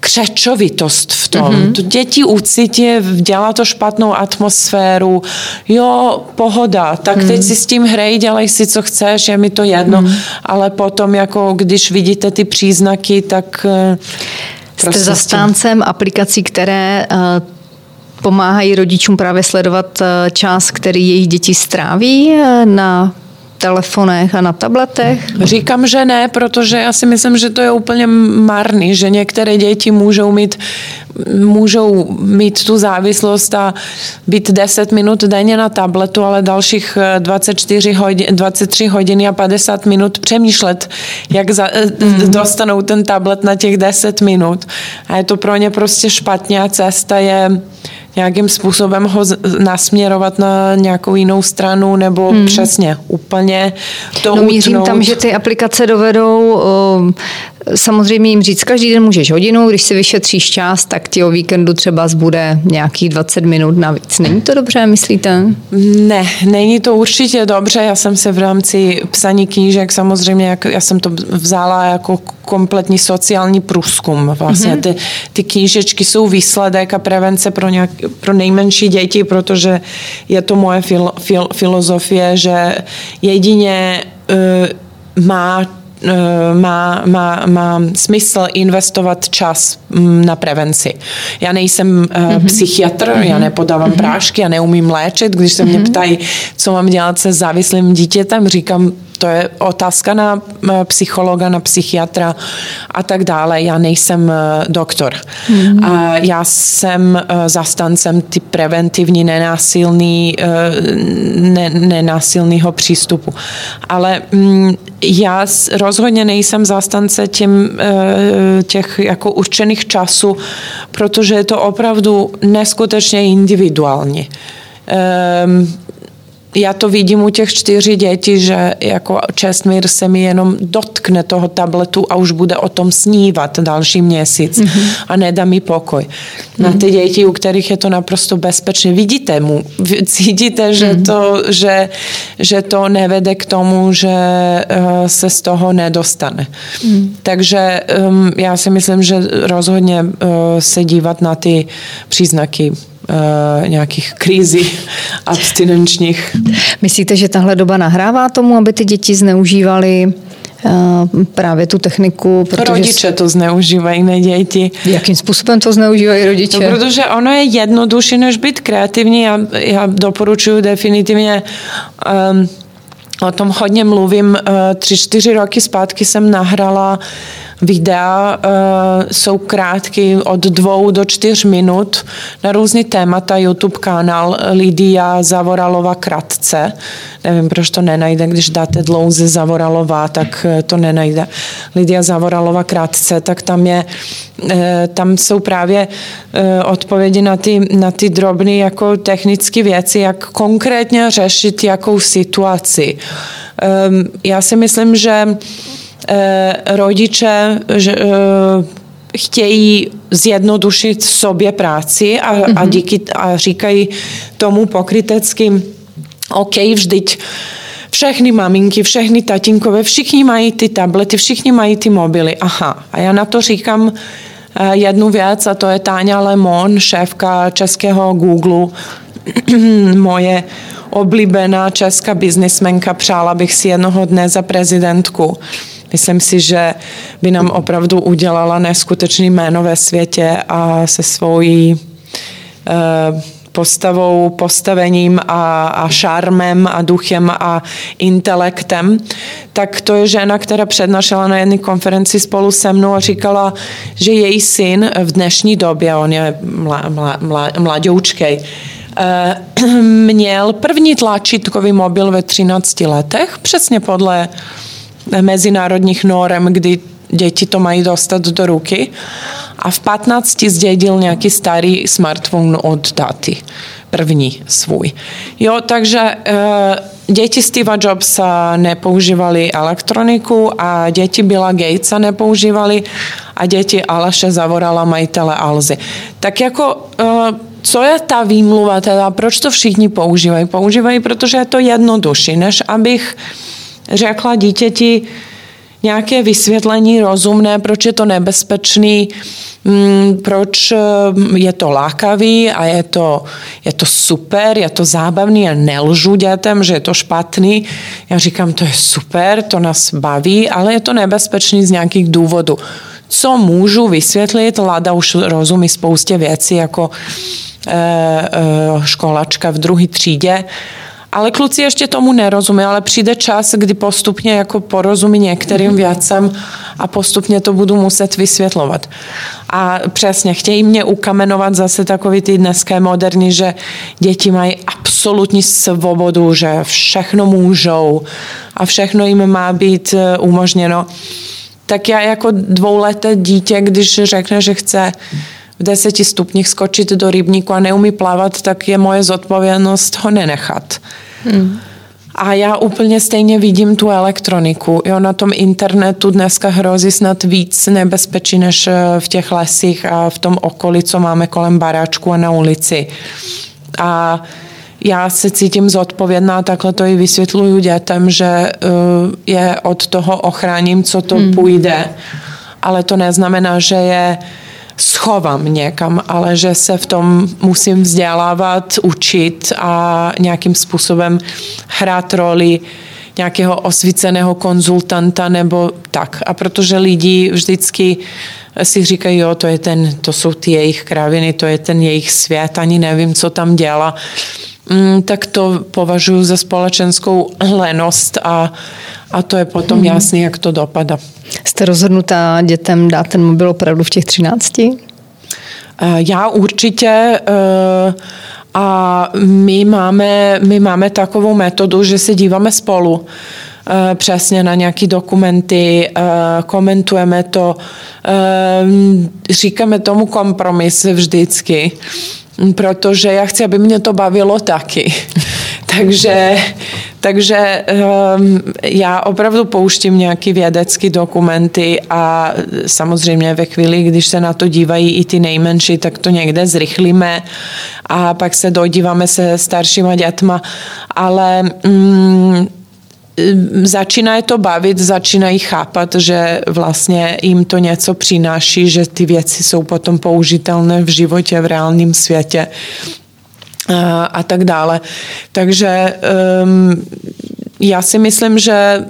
křečovitost v tom. To děti ucítí, dělá to špatnou atmosféru. Jo, pohoda, tak teď si s tím hrej, dělej si, co chceš, je mi to jedno. Ale potom, jako když vidíte ty příznaky, tak... Jste zastáncem aplikací, které... pomáhají rodičům právě sledovat čas, který jejich děti stráví na telefonech a na tabletech? Říkám, že ne, protože já si myslím, že to je úplně marný, že některé děti můžou mít tu závislost a být 10 minut denně na tabletu, ale dalších 23 hodin a 50 minut přemýšlet, jak dostanou ten tablet na těch 10 minut. A je to pro ně prostě špatně a cesta je nějakým způsobem ho nasměrovat na nějakou jinou stranu nebo přesně úplně to mířím tam, že ty aplikace dovedou Samozřejmě jim říct, každý den můžeš hodinu, když si vyšetříš čas, tak ti o víkendu třeba zbude nějakých 20 minut navíc. Není to dobře, myslíte? Ne, není to určitě dobře. Já jsem se v rámci psaní knížek samozřejmě, já jsem to vzala jako kompletní sociální průzkum. Vlastně ty knížečky jsou výsledek a prevence pro nejmenší děti, protože je to moje filozofie, že jedině má smysl investovat čas na prevenci. Já nejsem psychiatr, já nepodávám prášky, já neumím léčit. Když se mě ptají, co mám dělat se závislým dítětem, říkám, to je otázka na psychologa, na psychiatra a tak dále. Já nejsem doktor. A já jsem zastancem ty preventivní nenásilného přístupu. Ale já rozhodně nejsem zastance těch jako určených časů, protože je to opravdu neskutečně individuální. Já to vidím u těch 4 dětí, že jako Čestmír se mi jenom dotkne toho tabletu a už bude o tom snívat další měsíc a nedá mi pokoj. Na ty děti, u kterých je to naprosto bezpečné, cítíte, že to nevede k tomu, že se z toho nedostane. Takže já si myslím, že rozhodně se dívat na ty příznaky nějakých krizí abstinenčních. Myslíte, že tahle doba nahrává tomu, aby ty děti zneužívaly právě tu techniku? Rodiče to zneužívají, ne děti. Jakým způsobem to zneužívají rodiče? No, protože ono je jednodušší, než být kreativní. Já doporučuji definitivně... O tom hodně mluvím. 3-4 roky zpátky jsem nahrala videa, jsou krátky od 2 do 4 minut na různý témata, YouTube kanál Lidija Zavoralova Kratce. Nevím, proč to nenajde, když dáte dlouze Zavoralová, tak to nenajde. Lidija Zavoralova Kratce, tak tam jsou právě odpovědi na ty drobné jako technické věci, jak konkrétně řešit jakou situaci. Já si myslím, že rodiče chtějí zjednodušit sobě práci a říkají tomu pokrytecky, OK, vždyť všechny maminky, všechny tatínkové, všichni mají ty tablety, všichni mají ty mobily. Aha, a já na to říkám jednu věc, a to je Tána Lemon, šéfka českého Google, moje oblíbená česká biznismenka, přála bych si jednoho dne za prezidentku. Myslím si, že by nám opravdu udělala neskutečný jméno ve světě a se svojí postavou, postavením a šarmem a duchem a intelektem, tak to je žena, která přednášela na jedné konferenci spolu se mnou a říkala, že její syn v dnešní době, on je mladoučkej, měl první tlačítkový mobil ve 13 letech, přesně podle mezinárodních norem, kdy děti to mají dostat do ruky, a v 15 zdědil nějaký starý smartphone od táty, první svůj. Jo, takže děti Steve Jobsa nepoužívali elektroniku a děti Billa Gatesa nepoužívali a děti Aleše Zavorala, majitele Alzy. Tak jako... Co je ta výmluva teda? Proč to všichni používají? Používají, protože je to jednodušší, než abych řekla dítěti nějaké vysvětlení rozumné, proč je to nebezpečný, proč je to lákavý a je to super, je to zábavný, já nelžu dětem, že je to špatný. Já říkám, to je super, to nás baví, ale je to nebezpečný z nějakých důvodů. Co můžu vysvětlit, Lada už rozumí spoustě věcí, jako školačka v 2. třídě, ale kluci ještě tomu nerozumí, ale přijde čas, kdy postupně jako porozumí některým věcem a postupně to budu muset vysvětlovat. A přesně, chtějí mě ukamenovat zase takový ty dneska moderní, že děti mají absolutní svobodu, že všechno můžou a všechno jim má být umožněno. Tak já jako 2leté dítě, když řekne, že chce v 10 stupních skočit do rybníku a neumí plavat, tak je moje zodpovědnost ho nenechat. A já úplně stejně vidím tu elektroniku. Jo, na tom internetu dneska hrozí snad víc nebezpečí, než v těch lesích a v tom okolí, co máme kolem baráčku a na ulici. A já se cítím zodpovědná, takhle to i vysvětluju dětem, že je od toho ochráním, co to půjde. Ale to neznamená, že je schovám někam, ale že se v tom musím vzdělávat, učit a nějakým způsobem hrát roli nějakého osvíceného konzultanta nebo tak. A protože lidi vždycky si říkají, jo, to jsou ty jejich kraviny, to je ten jejich svět, ani nevím, co tam dělá, tak to považuji za společenskou lenost a to je potom jasný, jak to dopadá. Jste rozhodnutá dětem dát ten mobil opravdu v těch 13? Já určitě a my máme takovou metodu, že se díváme spolu přesně na nějaké dokumenty, komentujeme to, říkáme tomu kompromis vždycky, protože já chci, aby mě to bavilo taky. Takže já opravdu pouštím nějaké vědecké dokumenty a samozřejmě ve chvíli, když se na to dívají i ty nejmenší, tak to někde zrychlíme a pak se dodíváme se staršíma dětma, ale začíná je to bavit, začínají chápat, že vlastně jim to něco přináší, že ty věci jsou potom použitelné v životě, v reálním světě a tak dále. Takže já si myslím, že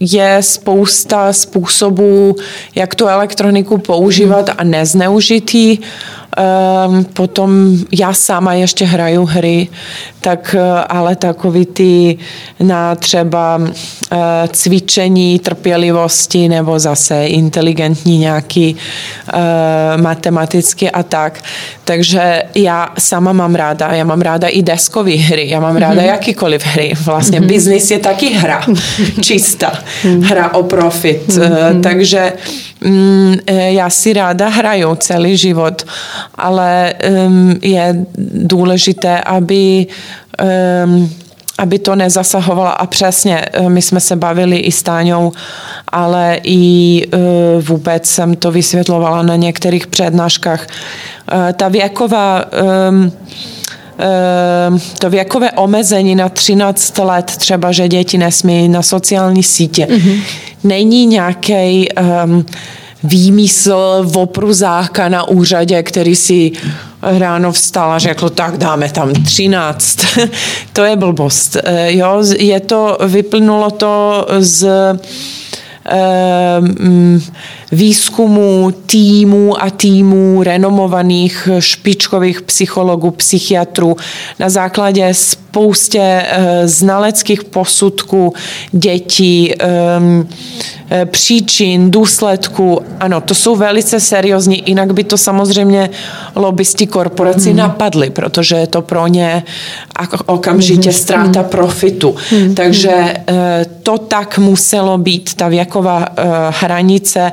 je spousta způsobů, jak tu elektroniku používat a nezneužitý. Potom já sama ještě hraju hry, tak, ale takový ty na třeba cvičení trpělivosti nebo zase inteligentní nějaký matematicky a tak. Takže já sama mám ráda. Já mám ráda i deskové hry. Já mám ráda jakýkoliv hry. Vlastně biznis je taky hra. Čistá. Hra o profit. Takže já si ráda hraju celý život, ale je důležité, aby to nezasahovalo. A přesně, my jsme se bavili i s Táňou, ale i vůbec jsem to vysvětlovala na některých přednáškách. Ta věková... to věkové omezení na 13 let, třeba, že děti nesmí na sociální sítě, není nějaký výmysl vopruzáka na úřadě, který si ráno vstala a řekl, tak dáme tam 13. To je blbost. Jo, vyplynulo to z výzkumu týmu renomovaných špičkových psychologů, psychiatrů na základě spoustě znaleckých posudků dětí, příčin, důsledků. Ano, to jsou velice seriózní, jinak by to samozřejmě lobbysti korporací napadli, protože je to pro ně okamžitě ztráta profitu. Takže to tak muselo být, ta věková hranice,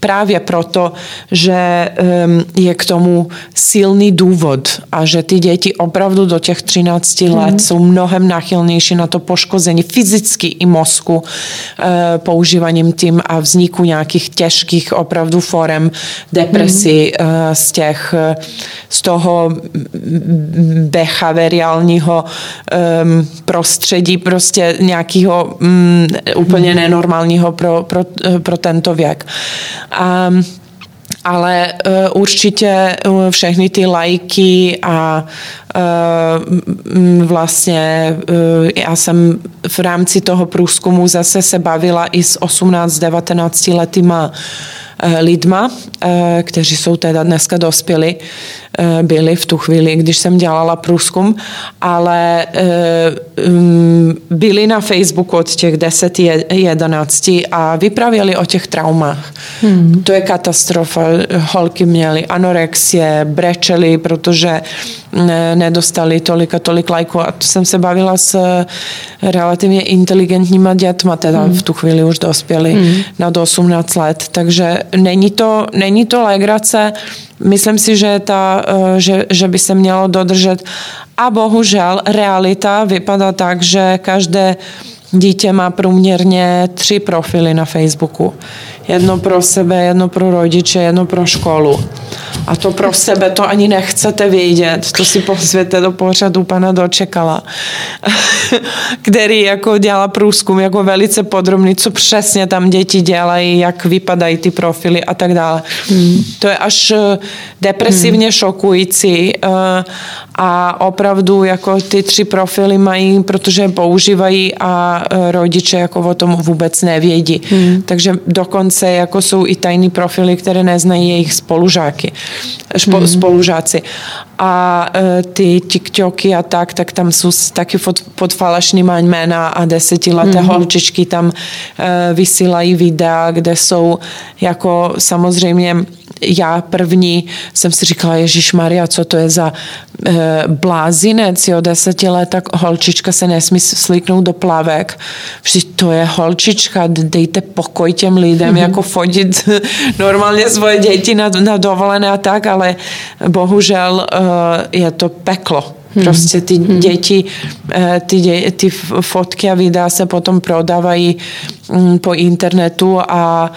právě proto, že je k tomu silný důvod a že ty děti opravdu do těch 13 let jsou mnohem náchylnější na to poškození fyzicky i mozku používaním tím a vzniku nějakých těžkých opravdu forem depresí z toho behaviorálního prostředí, prostě nějakého úplně nenormálního pro tento věk. Ale určitě všechny ty lajky a vlastně já jsem v rámci toho průzkumu zase se bavila i s 18-19 letýma lidma, kteří jsou teda dneska dospěli, byli v tu chvíli, když jsem dělala průzkum, ale byli na Facebooku od těch 10-11 a vyprávěli o těch traumách. To je katastrofa. Holky měly anorexie, brečeli, protože nedostali tolik lajků. A to jsem se bavila s relativně inteligentníma dětma, teda v tu chvíli už dospěli nad 18 let. Takže není to legrace. Myslím si, že ta že by se mělo dodržet. A bohužel realita vypadá tak, že každé dítě má průměrně 3 profily na Facebooku. Jedno pro sebe, jedno pro rodiče, jedno pro školu. A to pro sebe, to ani nechcete vědět. To si pozvěte do pořadu pana Dočekala, který jako dělá průzkum jako velice podrobný, co přesně tam děti dělají, jak vypadají ty profily a tak dále. To je až depresivně šokující a opravdu jako ty 3 profily mají, protože používají a rodiče jako o tom vůbec nevědí. Takže dokonce jako jsou i tajný profily, které neznají jejich spolužáci. A ty TikToky a tak tam jsou taky pod falešnýma jména a 10leté holčičky tam vysílají videa, kde jsou jako samozřejmě já první jsem si říkala, Ježišmarja, co to je za blázinec, jo, 10letá holčička se nesmí slíknout do plavek. To je holčička, dejte pokoj těm lidem, jako fotit normálně svoje děti na dovolené a tak, ale bohužel je to peklo. Prostě ty děti, ty fotky a videa se potom prodávají po internetu a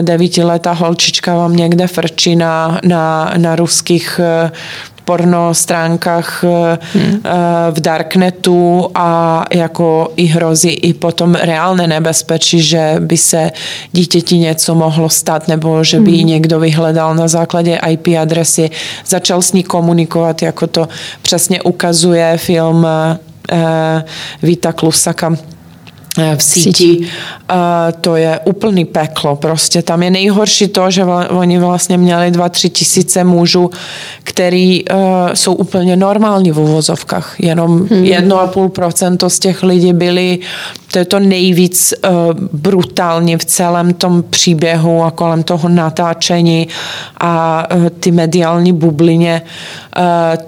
9letá holčička vám někde frčí na ruských porno stránkách v darknetu a jako i hrozí i potom reálné nebezpečí, že by se dítěti něco mohlo stát nebo že by někdo vyhledal na základě IP adresy, začal s ní komunikovat, jako to přesně ukazuje film Vita Klusaka v síti. To je úplný peklo. Prostě tam je nejhorší to, že oni vlastně měli 2-3 tisíce mužů, který jsou úplně normální v uvozovkách. Jenom 1,5% z těch lidí byli, to je to nejvíc brutální v celém tom příběhu a kolem toho natáčení a ty mediální bublině.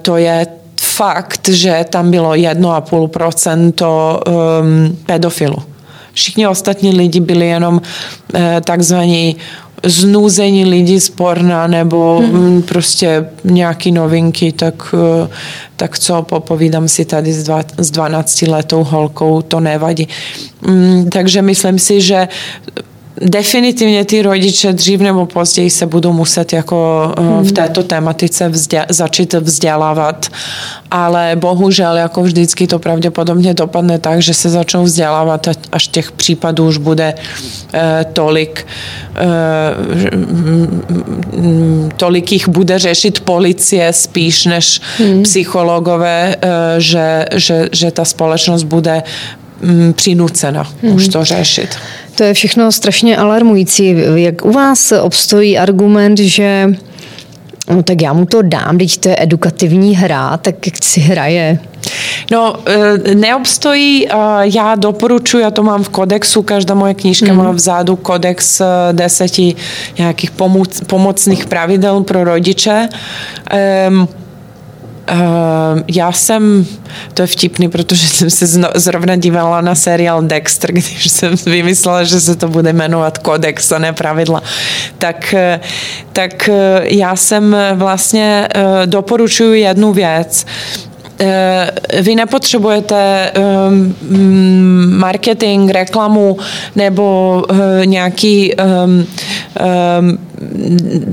To je fakt, že tam bylo 1,5% pedofilů. Všichni ostatní lidi byli jenom takzvaní znuzení lidí z porna nebo prostě nějaký novinky, tak co popovídám si tady s 12letou holkou, to nevadí. Takže myslím si, že definitivně ty rodiče dřív nebo později se budou muset jako v této tematice začít vzdělávat, ale bohužel jako vždycky to pravděpodobně dopadne tak, že se začnou vzdělávat, až těch případů už bude tolik, tolik jich bude řešit policie spíš než psychologové, že ta společnost bude přinucena už to řešit. To je všechno strašně alarmující. Jak u vás obstojí argument, že no, tak já mu to dám, teď to je edukativní hra, tak jak si hraje? No, neobstojí, já doporučuji, já to mám v kodexu, každá moje knížka má vzadu kodex 10 nějakých pomocných pravidel pro rodiče. Já jsem, to je vtipný, protože jsem se zrovna dívala na seriál Dexter, když jsem vymyslela, že se to bude jmenovat kodex a ne pravidla. Tak já jsem vlastně doporučuju jednu věc. Vy nepotřebujete marketing, reklamu nebo nějaký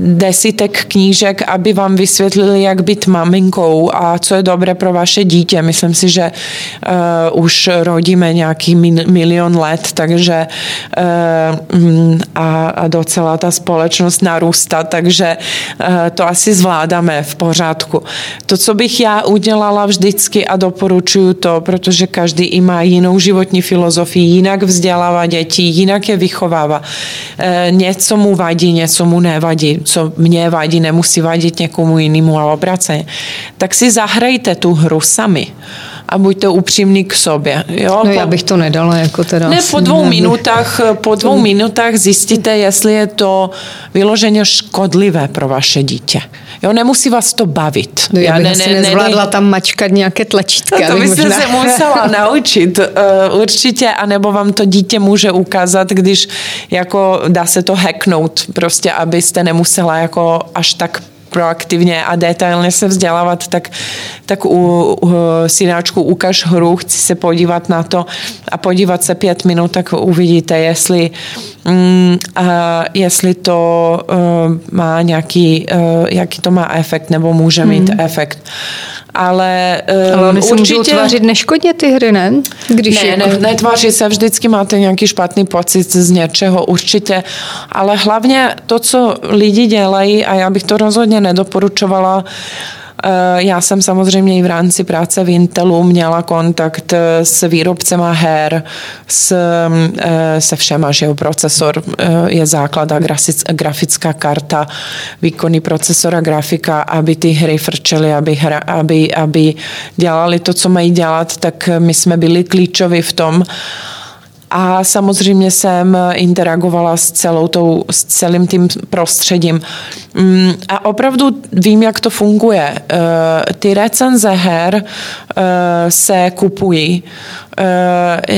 desítek knížek, aby vám vysvětlili, jak být maminkou a co je dobré pro vaše dítě. Myslím si, že už rodíme nějaký milion let, takže a docela ta společnost narůstá, takže to asi zvládáme v pořádku. To, co bych já udělala vždycky a doporučuju to, protože každý má jinou životní filozofii, jinak vzdělává děti, jinak je vychovává. Něco mu vadí, něco mu nevadí, co mě vadí, nemusí vadit někomu jinému a obráceně. Tak si zahrajte tu hru sami a buďte upřímní k sobě. Jo? No já bych to nedala jako teda. Ne, po dvou minutách zjistíte, jestli je to vyloženě škodlivé pro vaše dítě. Jo, nemusí vás to bavit. No, já bych asi nezvládla tam mačkat nějaké tlačítka. To byste se musela naučit určitě, anebo vám to dítě může ukázat, když jako dá se to hacknout, prostě abyste nemusela jako až tak proaktivně a detailně se vzdělávat, tak u synáčku ukaž hru, chci se podívat na to a podívat se 5 minut, tak uvidíte, jestli to má nějaký, jaký to má efekt, nebo může mít efekt. Ale oni určitě... se můžou tvářit neškodně ty hry, ne? Netváří se, vždycky máte nějaký špatný pocit z něčeho, určitě. Ale hlavně to, co lidi dělají, a já bych to rozhodně nedoporučovala. Já jsem samozřejmě i v rámci práce v Intelu měla kontakt s výrobcema her, se všema, že procesor je základ a grafická karta, výkonný procesor a grafika, aby ty hry frčely, aby dělali to, co mají dělat, tak my jsme byli klíčoví v tom. A samozřejmě jsem interagovala s celým tím prostředím. A opravdu vím, jak to funguje. Ty recenze her se kupují.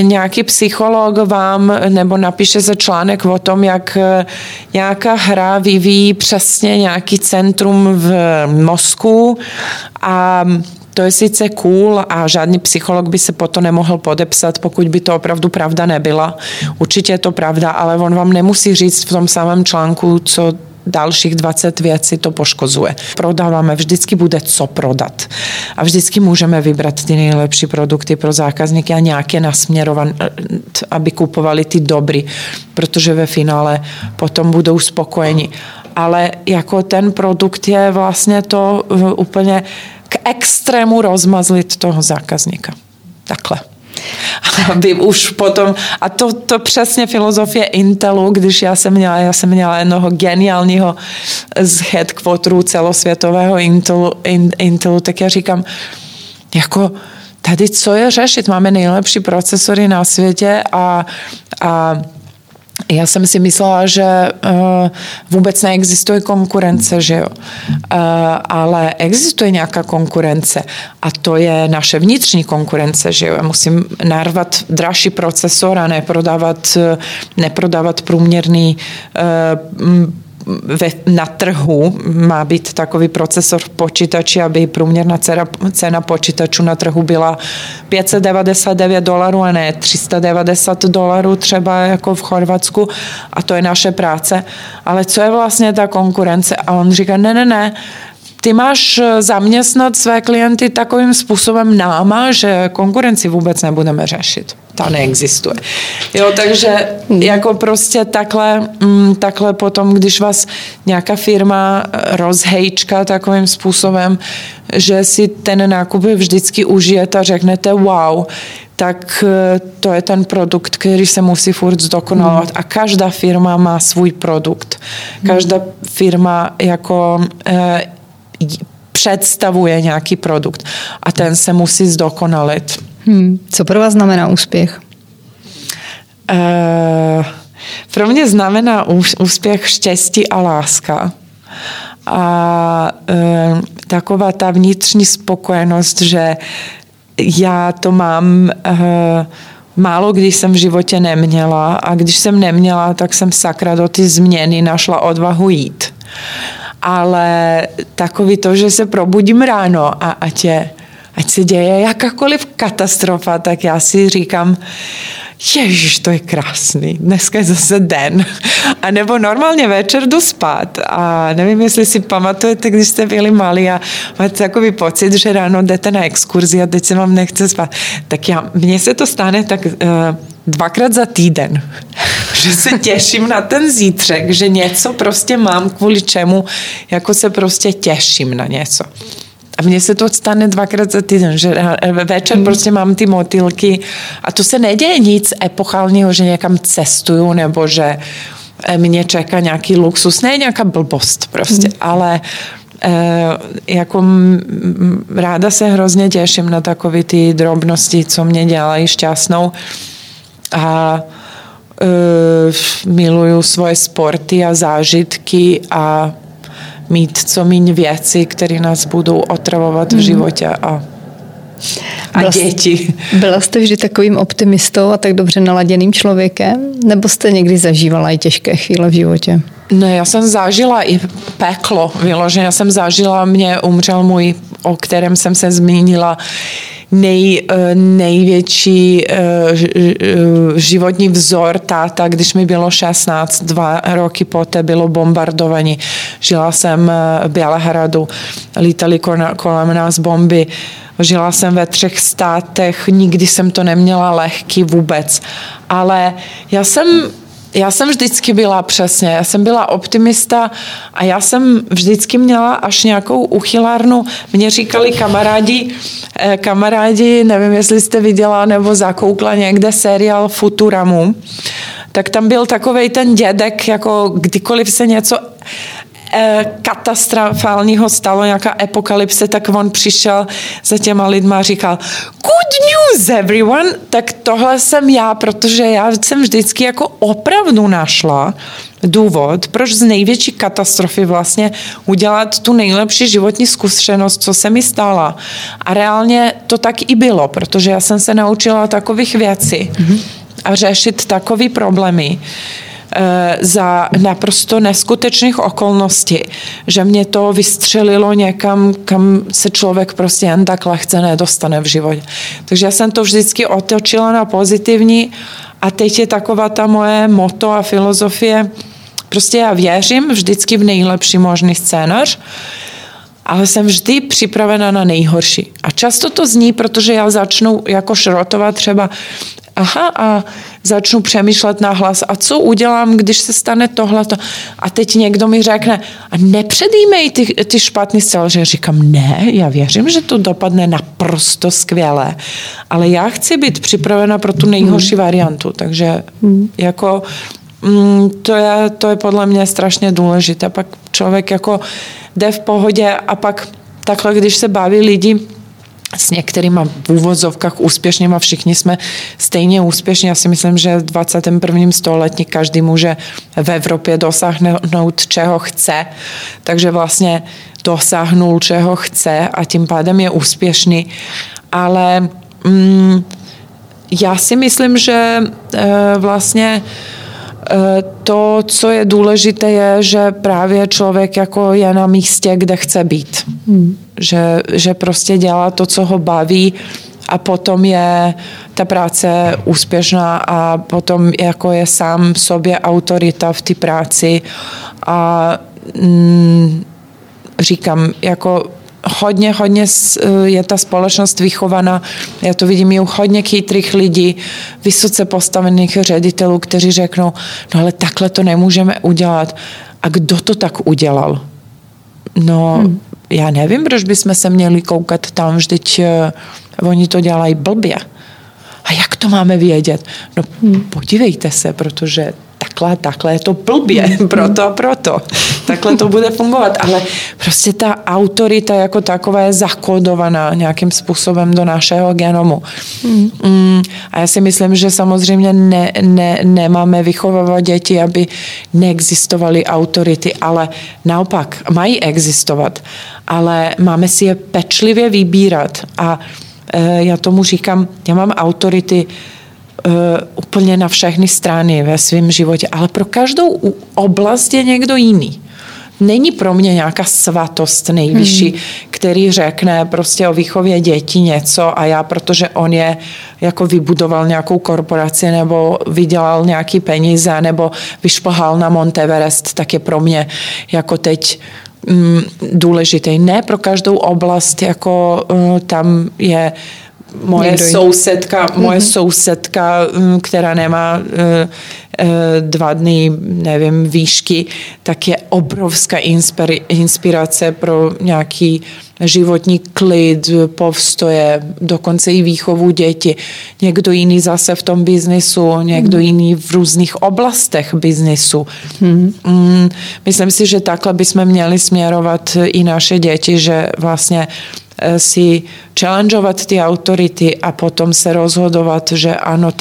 Nějaký psycholog vám nebo napíše se článek o tom, jak nějaká hra vyvíjí přesně nějaký centrum v mozku a to je sice cool a žádný psycholog by se po to nemohl podepsat, pokud by to opravdu pravda nebyla. Určitě je to pravda, ale on vám nemusí říct v tom samém článku, co dalších 20 věcí to poškozuje. Prodáváme, vždycky bude co prodat. A vždycky můžeme vybrat ty nejlepší produkty pro zákazníky a nějaké nasměrovat, aby kupovali ty dobrý, protože ve finále potom budou spokojeni. Ale jako ten produkt je vlastně to úplně k extrému rozmazlit toho zákazníka. Takhle. Aby už potom, a to přesně filozofie Intelu, když já jsem měla jednoho geniálního z headquarteru celosvětového Intelu, tak já říkám, jako tady co je řešit? Máme nejlepší procesory na světě a já jsem si myslela, že vůbec neexistuje konkurence, že jo. Ale existuje nějaká konkurence a to je naše vnitřní konkurence, že jo. Já musím narvat dražší procesor a neprodávat průměrný na trhu má být takový procesor v počítači, aby průměrná cena počítačů na trhu byla $599 a ne $390 třeba jako v Chorvatsku a to je naše práce. Ale co je vlastně ta konkurence? A on říká, ne, ty máš zaměstnat své klienty takovým způsobem náma, že konkurenci vůbec nebudeme řešit. Ta neexistuje. Jo, takže jako prostě takhle potom, když vás nějaká firma rozhejčka takovým způsobem, že si ten nákup vždycky užijete a řeknete wow, tak to je ten produkt, který se musí furt zdokonalovat. A každá firma má svůj produkt. Každá firma jako představuje nějaký produkt a ten se musí zdokonalit. Co pro vás znamená úspěch? Pro mě znamená úspěch štěstí a láska. A taková ta vnitřní spokojenost, že já to mám málo, když jsem v životě neměla a když jsem neměla, tak jsem sakra do ty změny našla odvahu jít. Ale takový to, že se probudím ráno a ať se děje jakákoliv katastrofa, tak já si říkám, ježiš, to je krásný, dneska je zase den. A nebo normálně večer jdu spát. A nevím, jestli si pamatujete, když jste byli malí a máte takový pocit, že ráno jdete na exkurzi a teď se vám nechce spát. Tak mně se to stane tak... dvakrát za týden, že se těším na ten zítřek, že něco prostě mám, kvůli čemu jako se prostě těším na něco. A mně se to stane dvakrát za týden, že večer prostě mám ty motýlky a to se neděje nic epochálního, že někam cestuju nebo že mě čeká nějaký luxus, ne nějaká blbost prostě, ale jako ráda se hrozně těším na takové ty drobnosti, co mě dělají šťastnou. A miluju svoje sporty a zážitky a mít co míň věci, které nás budou otravovat v životě. A a děti. Byla jste vždy takovým optimistou a tak dobře naladěným člověkem? Nebo jste někdy zažívala i těžké chvíle v životě? Ne, já jsem zažila i peklo, vyloženě. Já jsem zažila, mě umřel můj, o kterém jsem se zmínila, největší životní vzor táta, když mi bylo 16, 2 roky poté bylo bombardování. Žila jsem v Bělehradu, lítali kolem nás bomby, žila jsem ve 3 státech, nikdy jsem to neměla lehký vůbec. Ale já jsem vždycky byla přesně, já jsem byla optimista a já jsem vždycky měla až nějakou uchylárnu. Mně říkali kamarádi, nevím, jestli jste viděla nebo zakoukla někde seriál Futuramu, tak tam byl takovej ten dědek, jako kdykoliv se něco katastrofálního stalo, nějaká apokalypse, tak on přišel za těma lidma a říkal good news everyone, tak tohle jsem já, protože já jsem vždycky jako opravdu našla důvod, proč z největší katastrofy vlastně udělat tu nejlepší životní zkušenost, co se mi stala. A reálně to tak i bylo, protože já jsem se naučila takových věcí a řešit takový problémy za naprosto neskutečných okolností, že mě to vystřelilo někam, kam se člověk prostě jen tak lehce nedostane v životě. Takže já jsem to vždycky otočila na pozitivní a teď je taková ta moje motto a filozofie, prostě já věřím vždycky v nejlepší možný scénář, ale jsem vždy připravena na nejhorší. A často to zní, protože já začnu jako šrotovat třeba a začnu přemýšlet nahlas, a co udělám, když se stane tohleto. A teď někdo mi řekne, a nepředjímej ty špatný scénáře. Říkám, ne, já věřím, že to dopadne naprosto skvěle, ale já chci být připravena pro tu nejhorší variantu. Takže jako to je podle mě strašně důležité. Pak člověk jako jde v pohodě a pak takhle, když se baví lidi s některýma v úvozovkách úspěšnýma, všichni jsme stejně úspěšní. Já si myslím, že v 21. století každý může v Evropě dosáhnout, čeho chce. Takže vlastně dosáhnul, čeho chce a tím pádem je úspěšný. Ale já si myslím, že vlastně to, co je důležité, je, že právě člověk jako je na místě, kde chce být. Že prostě dělá to, co ho baví a potom je ta práce úspěšná a potom jako je sám sobě autorita v té práci a říkám, jako hodně je ta společnost vychovaná, já to vidím i u hodně chytrých lidí, vysoce postavených ředitelů, kteří řeknou, no ale takhle to nemůžeme udělat. A kdo to tak udělal? No, já nevím, proč bychom se měli koukat tam, vždyť oni to dělají blbě. A jak to máme vědět? No, podívejte se, protože takhle je to blbě, proto. Takhle to bude fungovat, ale prostě ta autorita jako taková je zakódovaná nějakým způsobem do našeho genomu. A já si myslím, že samozřejmě nemáme vychovávat děti, aby neexistovaly autority, ale naopak mají existovat, ale máme si je pečlivě vybírat a já tomu říkám, já mám autority úplně na všechny strany ve svém životě, ale pro každou oblast je někdo jiný. Není pro mě nějaká svatost nejvyšší, který řekne prostě o výchově dětí něco a já, protože on je jako vybudoval nějakou korporaci nebo vydělal nějaký peníze nebo vyšplhal na Mount Everest, tak je pro mě jako teď důležitý. Ne, pro každou oblast jako tam je moje sousedka, která nemá 2 dny, nevím, výšky, tak je obrovská inspirace pro nějaký životní klid, povstoje, dokonce i výchovu děti. Někdo jiný zase v tom biznisu, někdo jiný v různých oblastech biznisu. Myslím si, že takhle bychom měli směrovat i naše děti, že vlastně si challengeovat ty autority a potom se rozhodovat, že ano,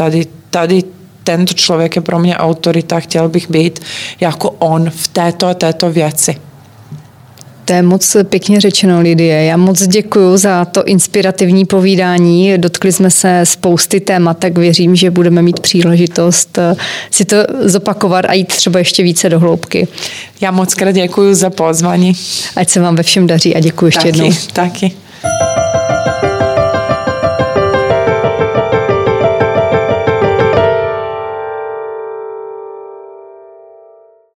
tady tento člověk je pro mě autorita, chtěl bych být jako on v této věci. To je moc pěkně řečeno, Lidie. Já moc děkuju za to inspirativní povídání. Dotkli jsme se spousty témat, tak věřím, že budeme mít příležitost si to zopakovat a jít třeba ještě více do hloubky. Já moc krát děkuju za pozvání. Ať se vám ve všem daří a děkuji ještě jednou. Taky.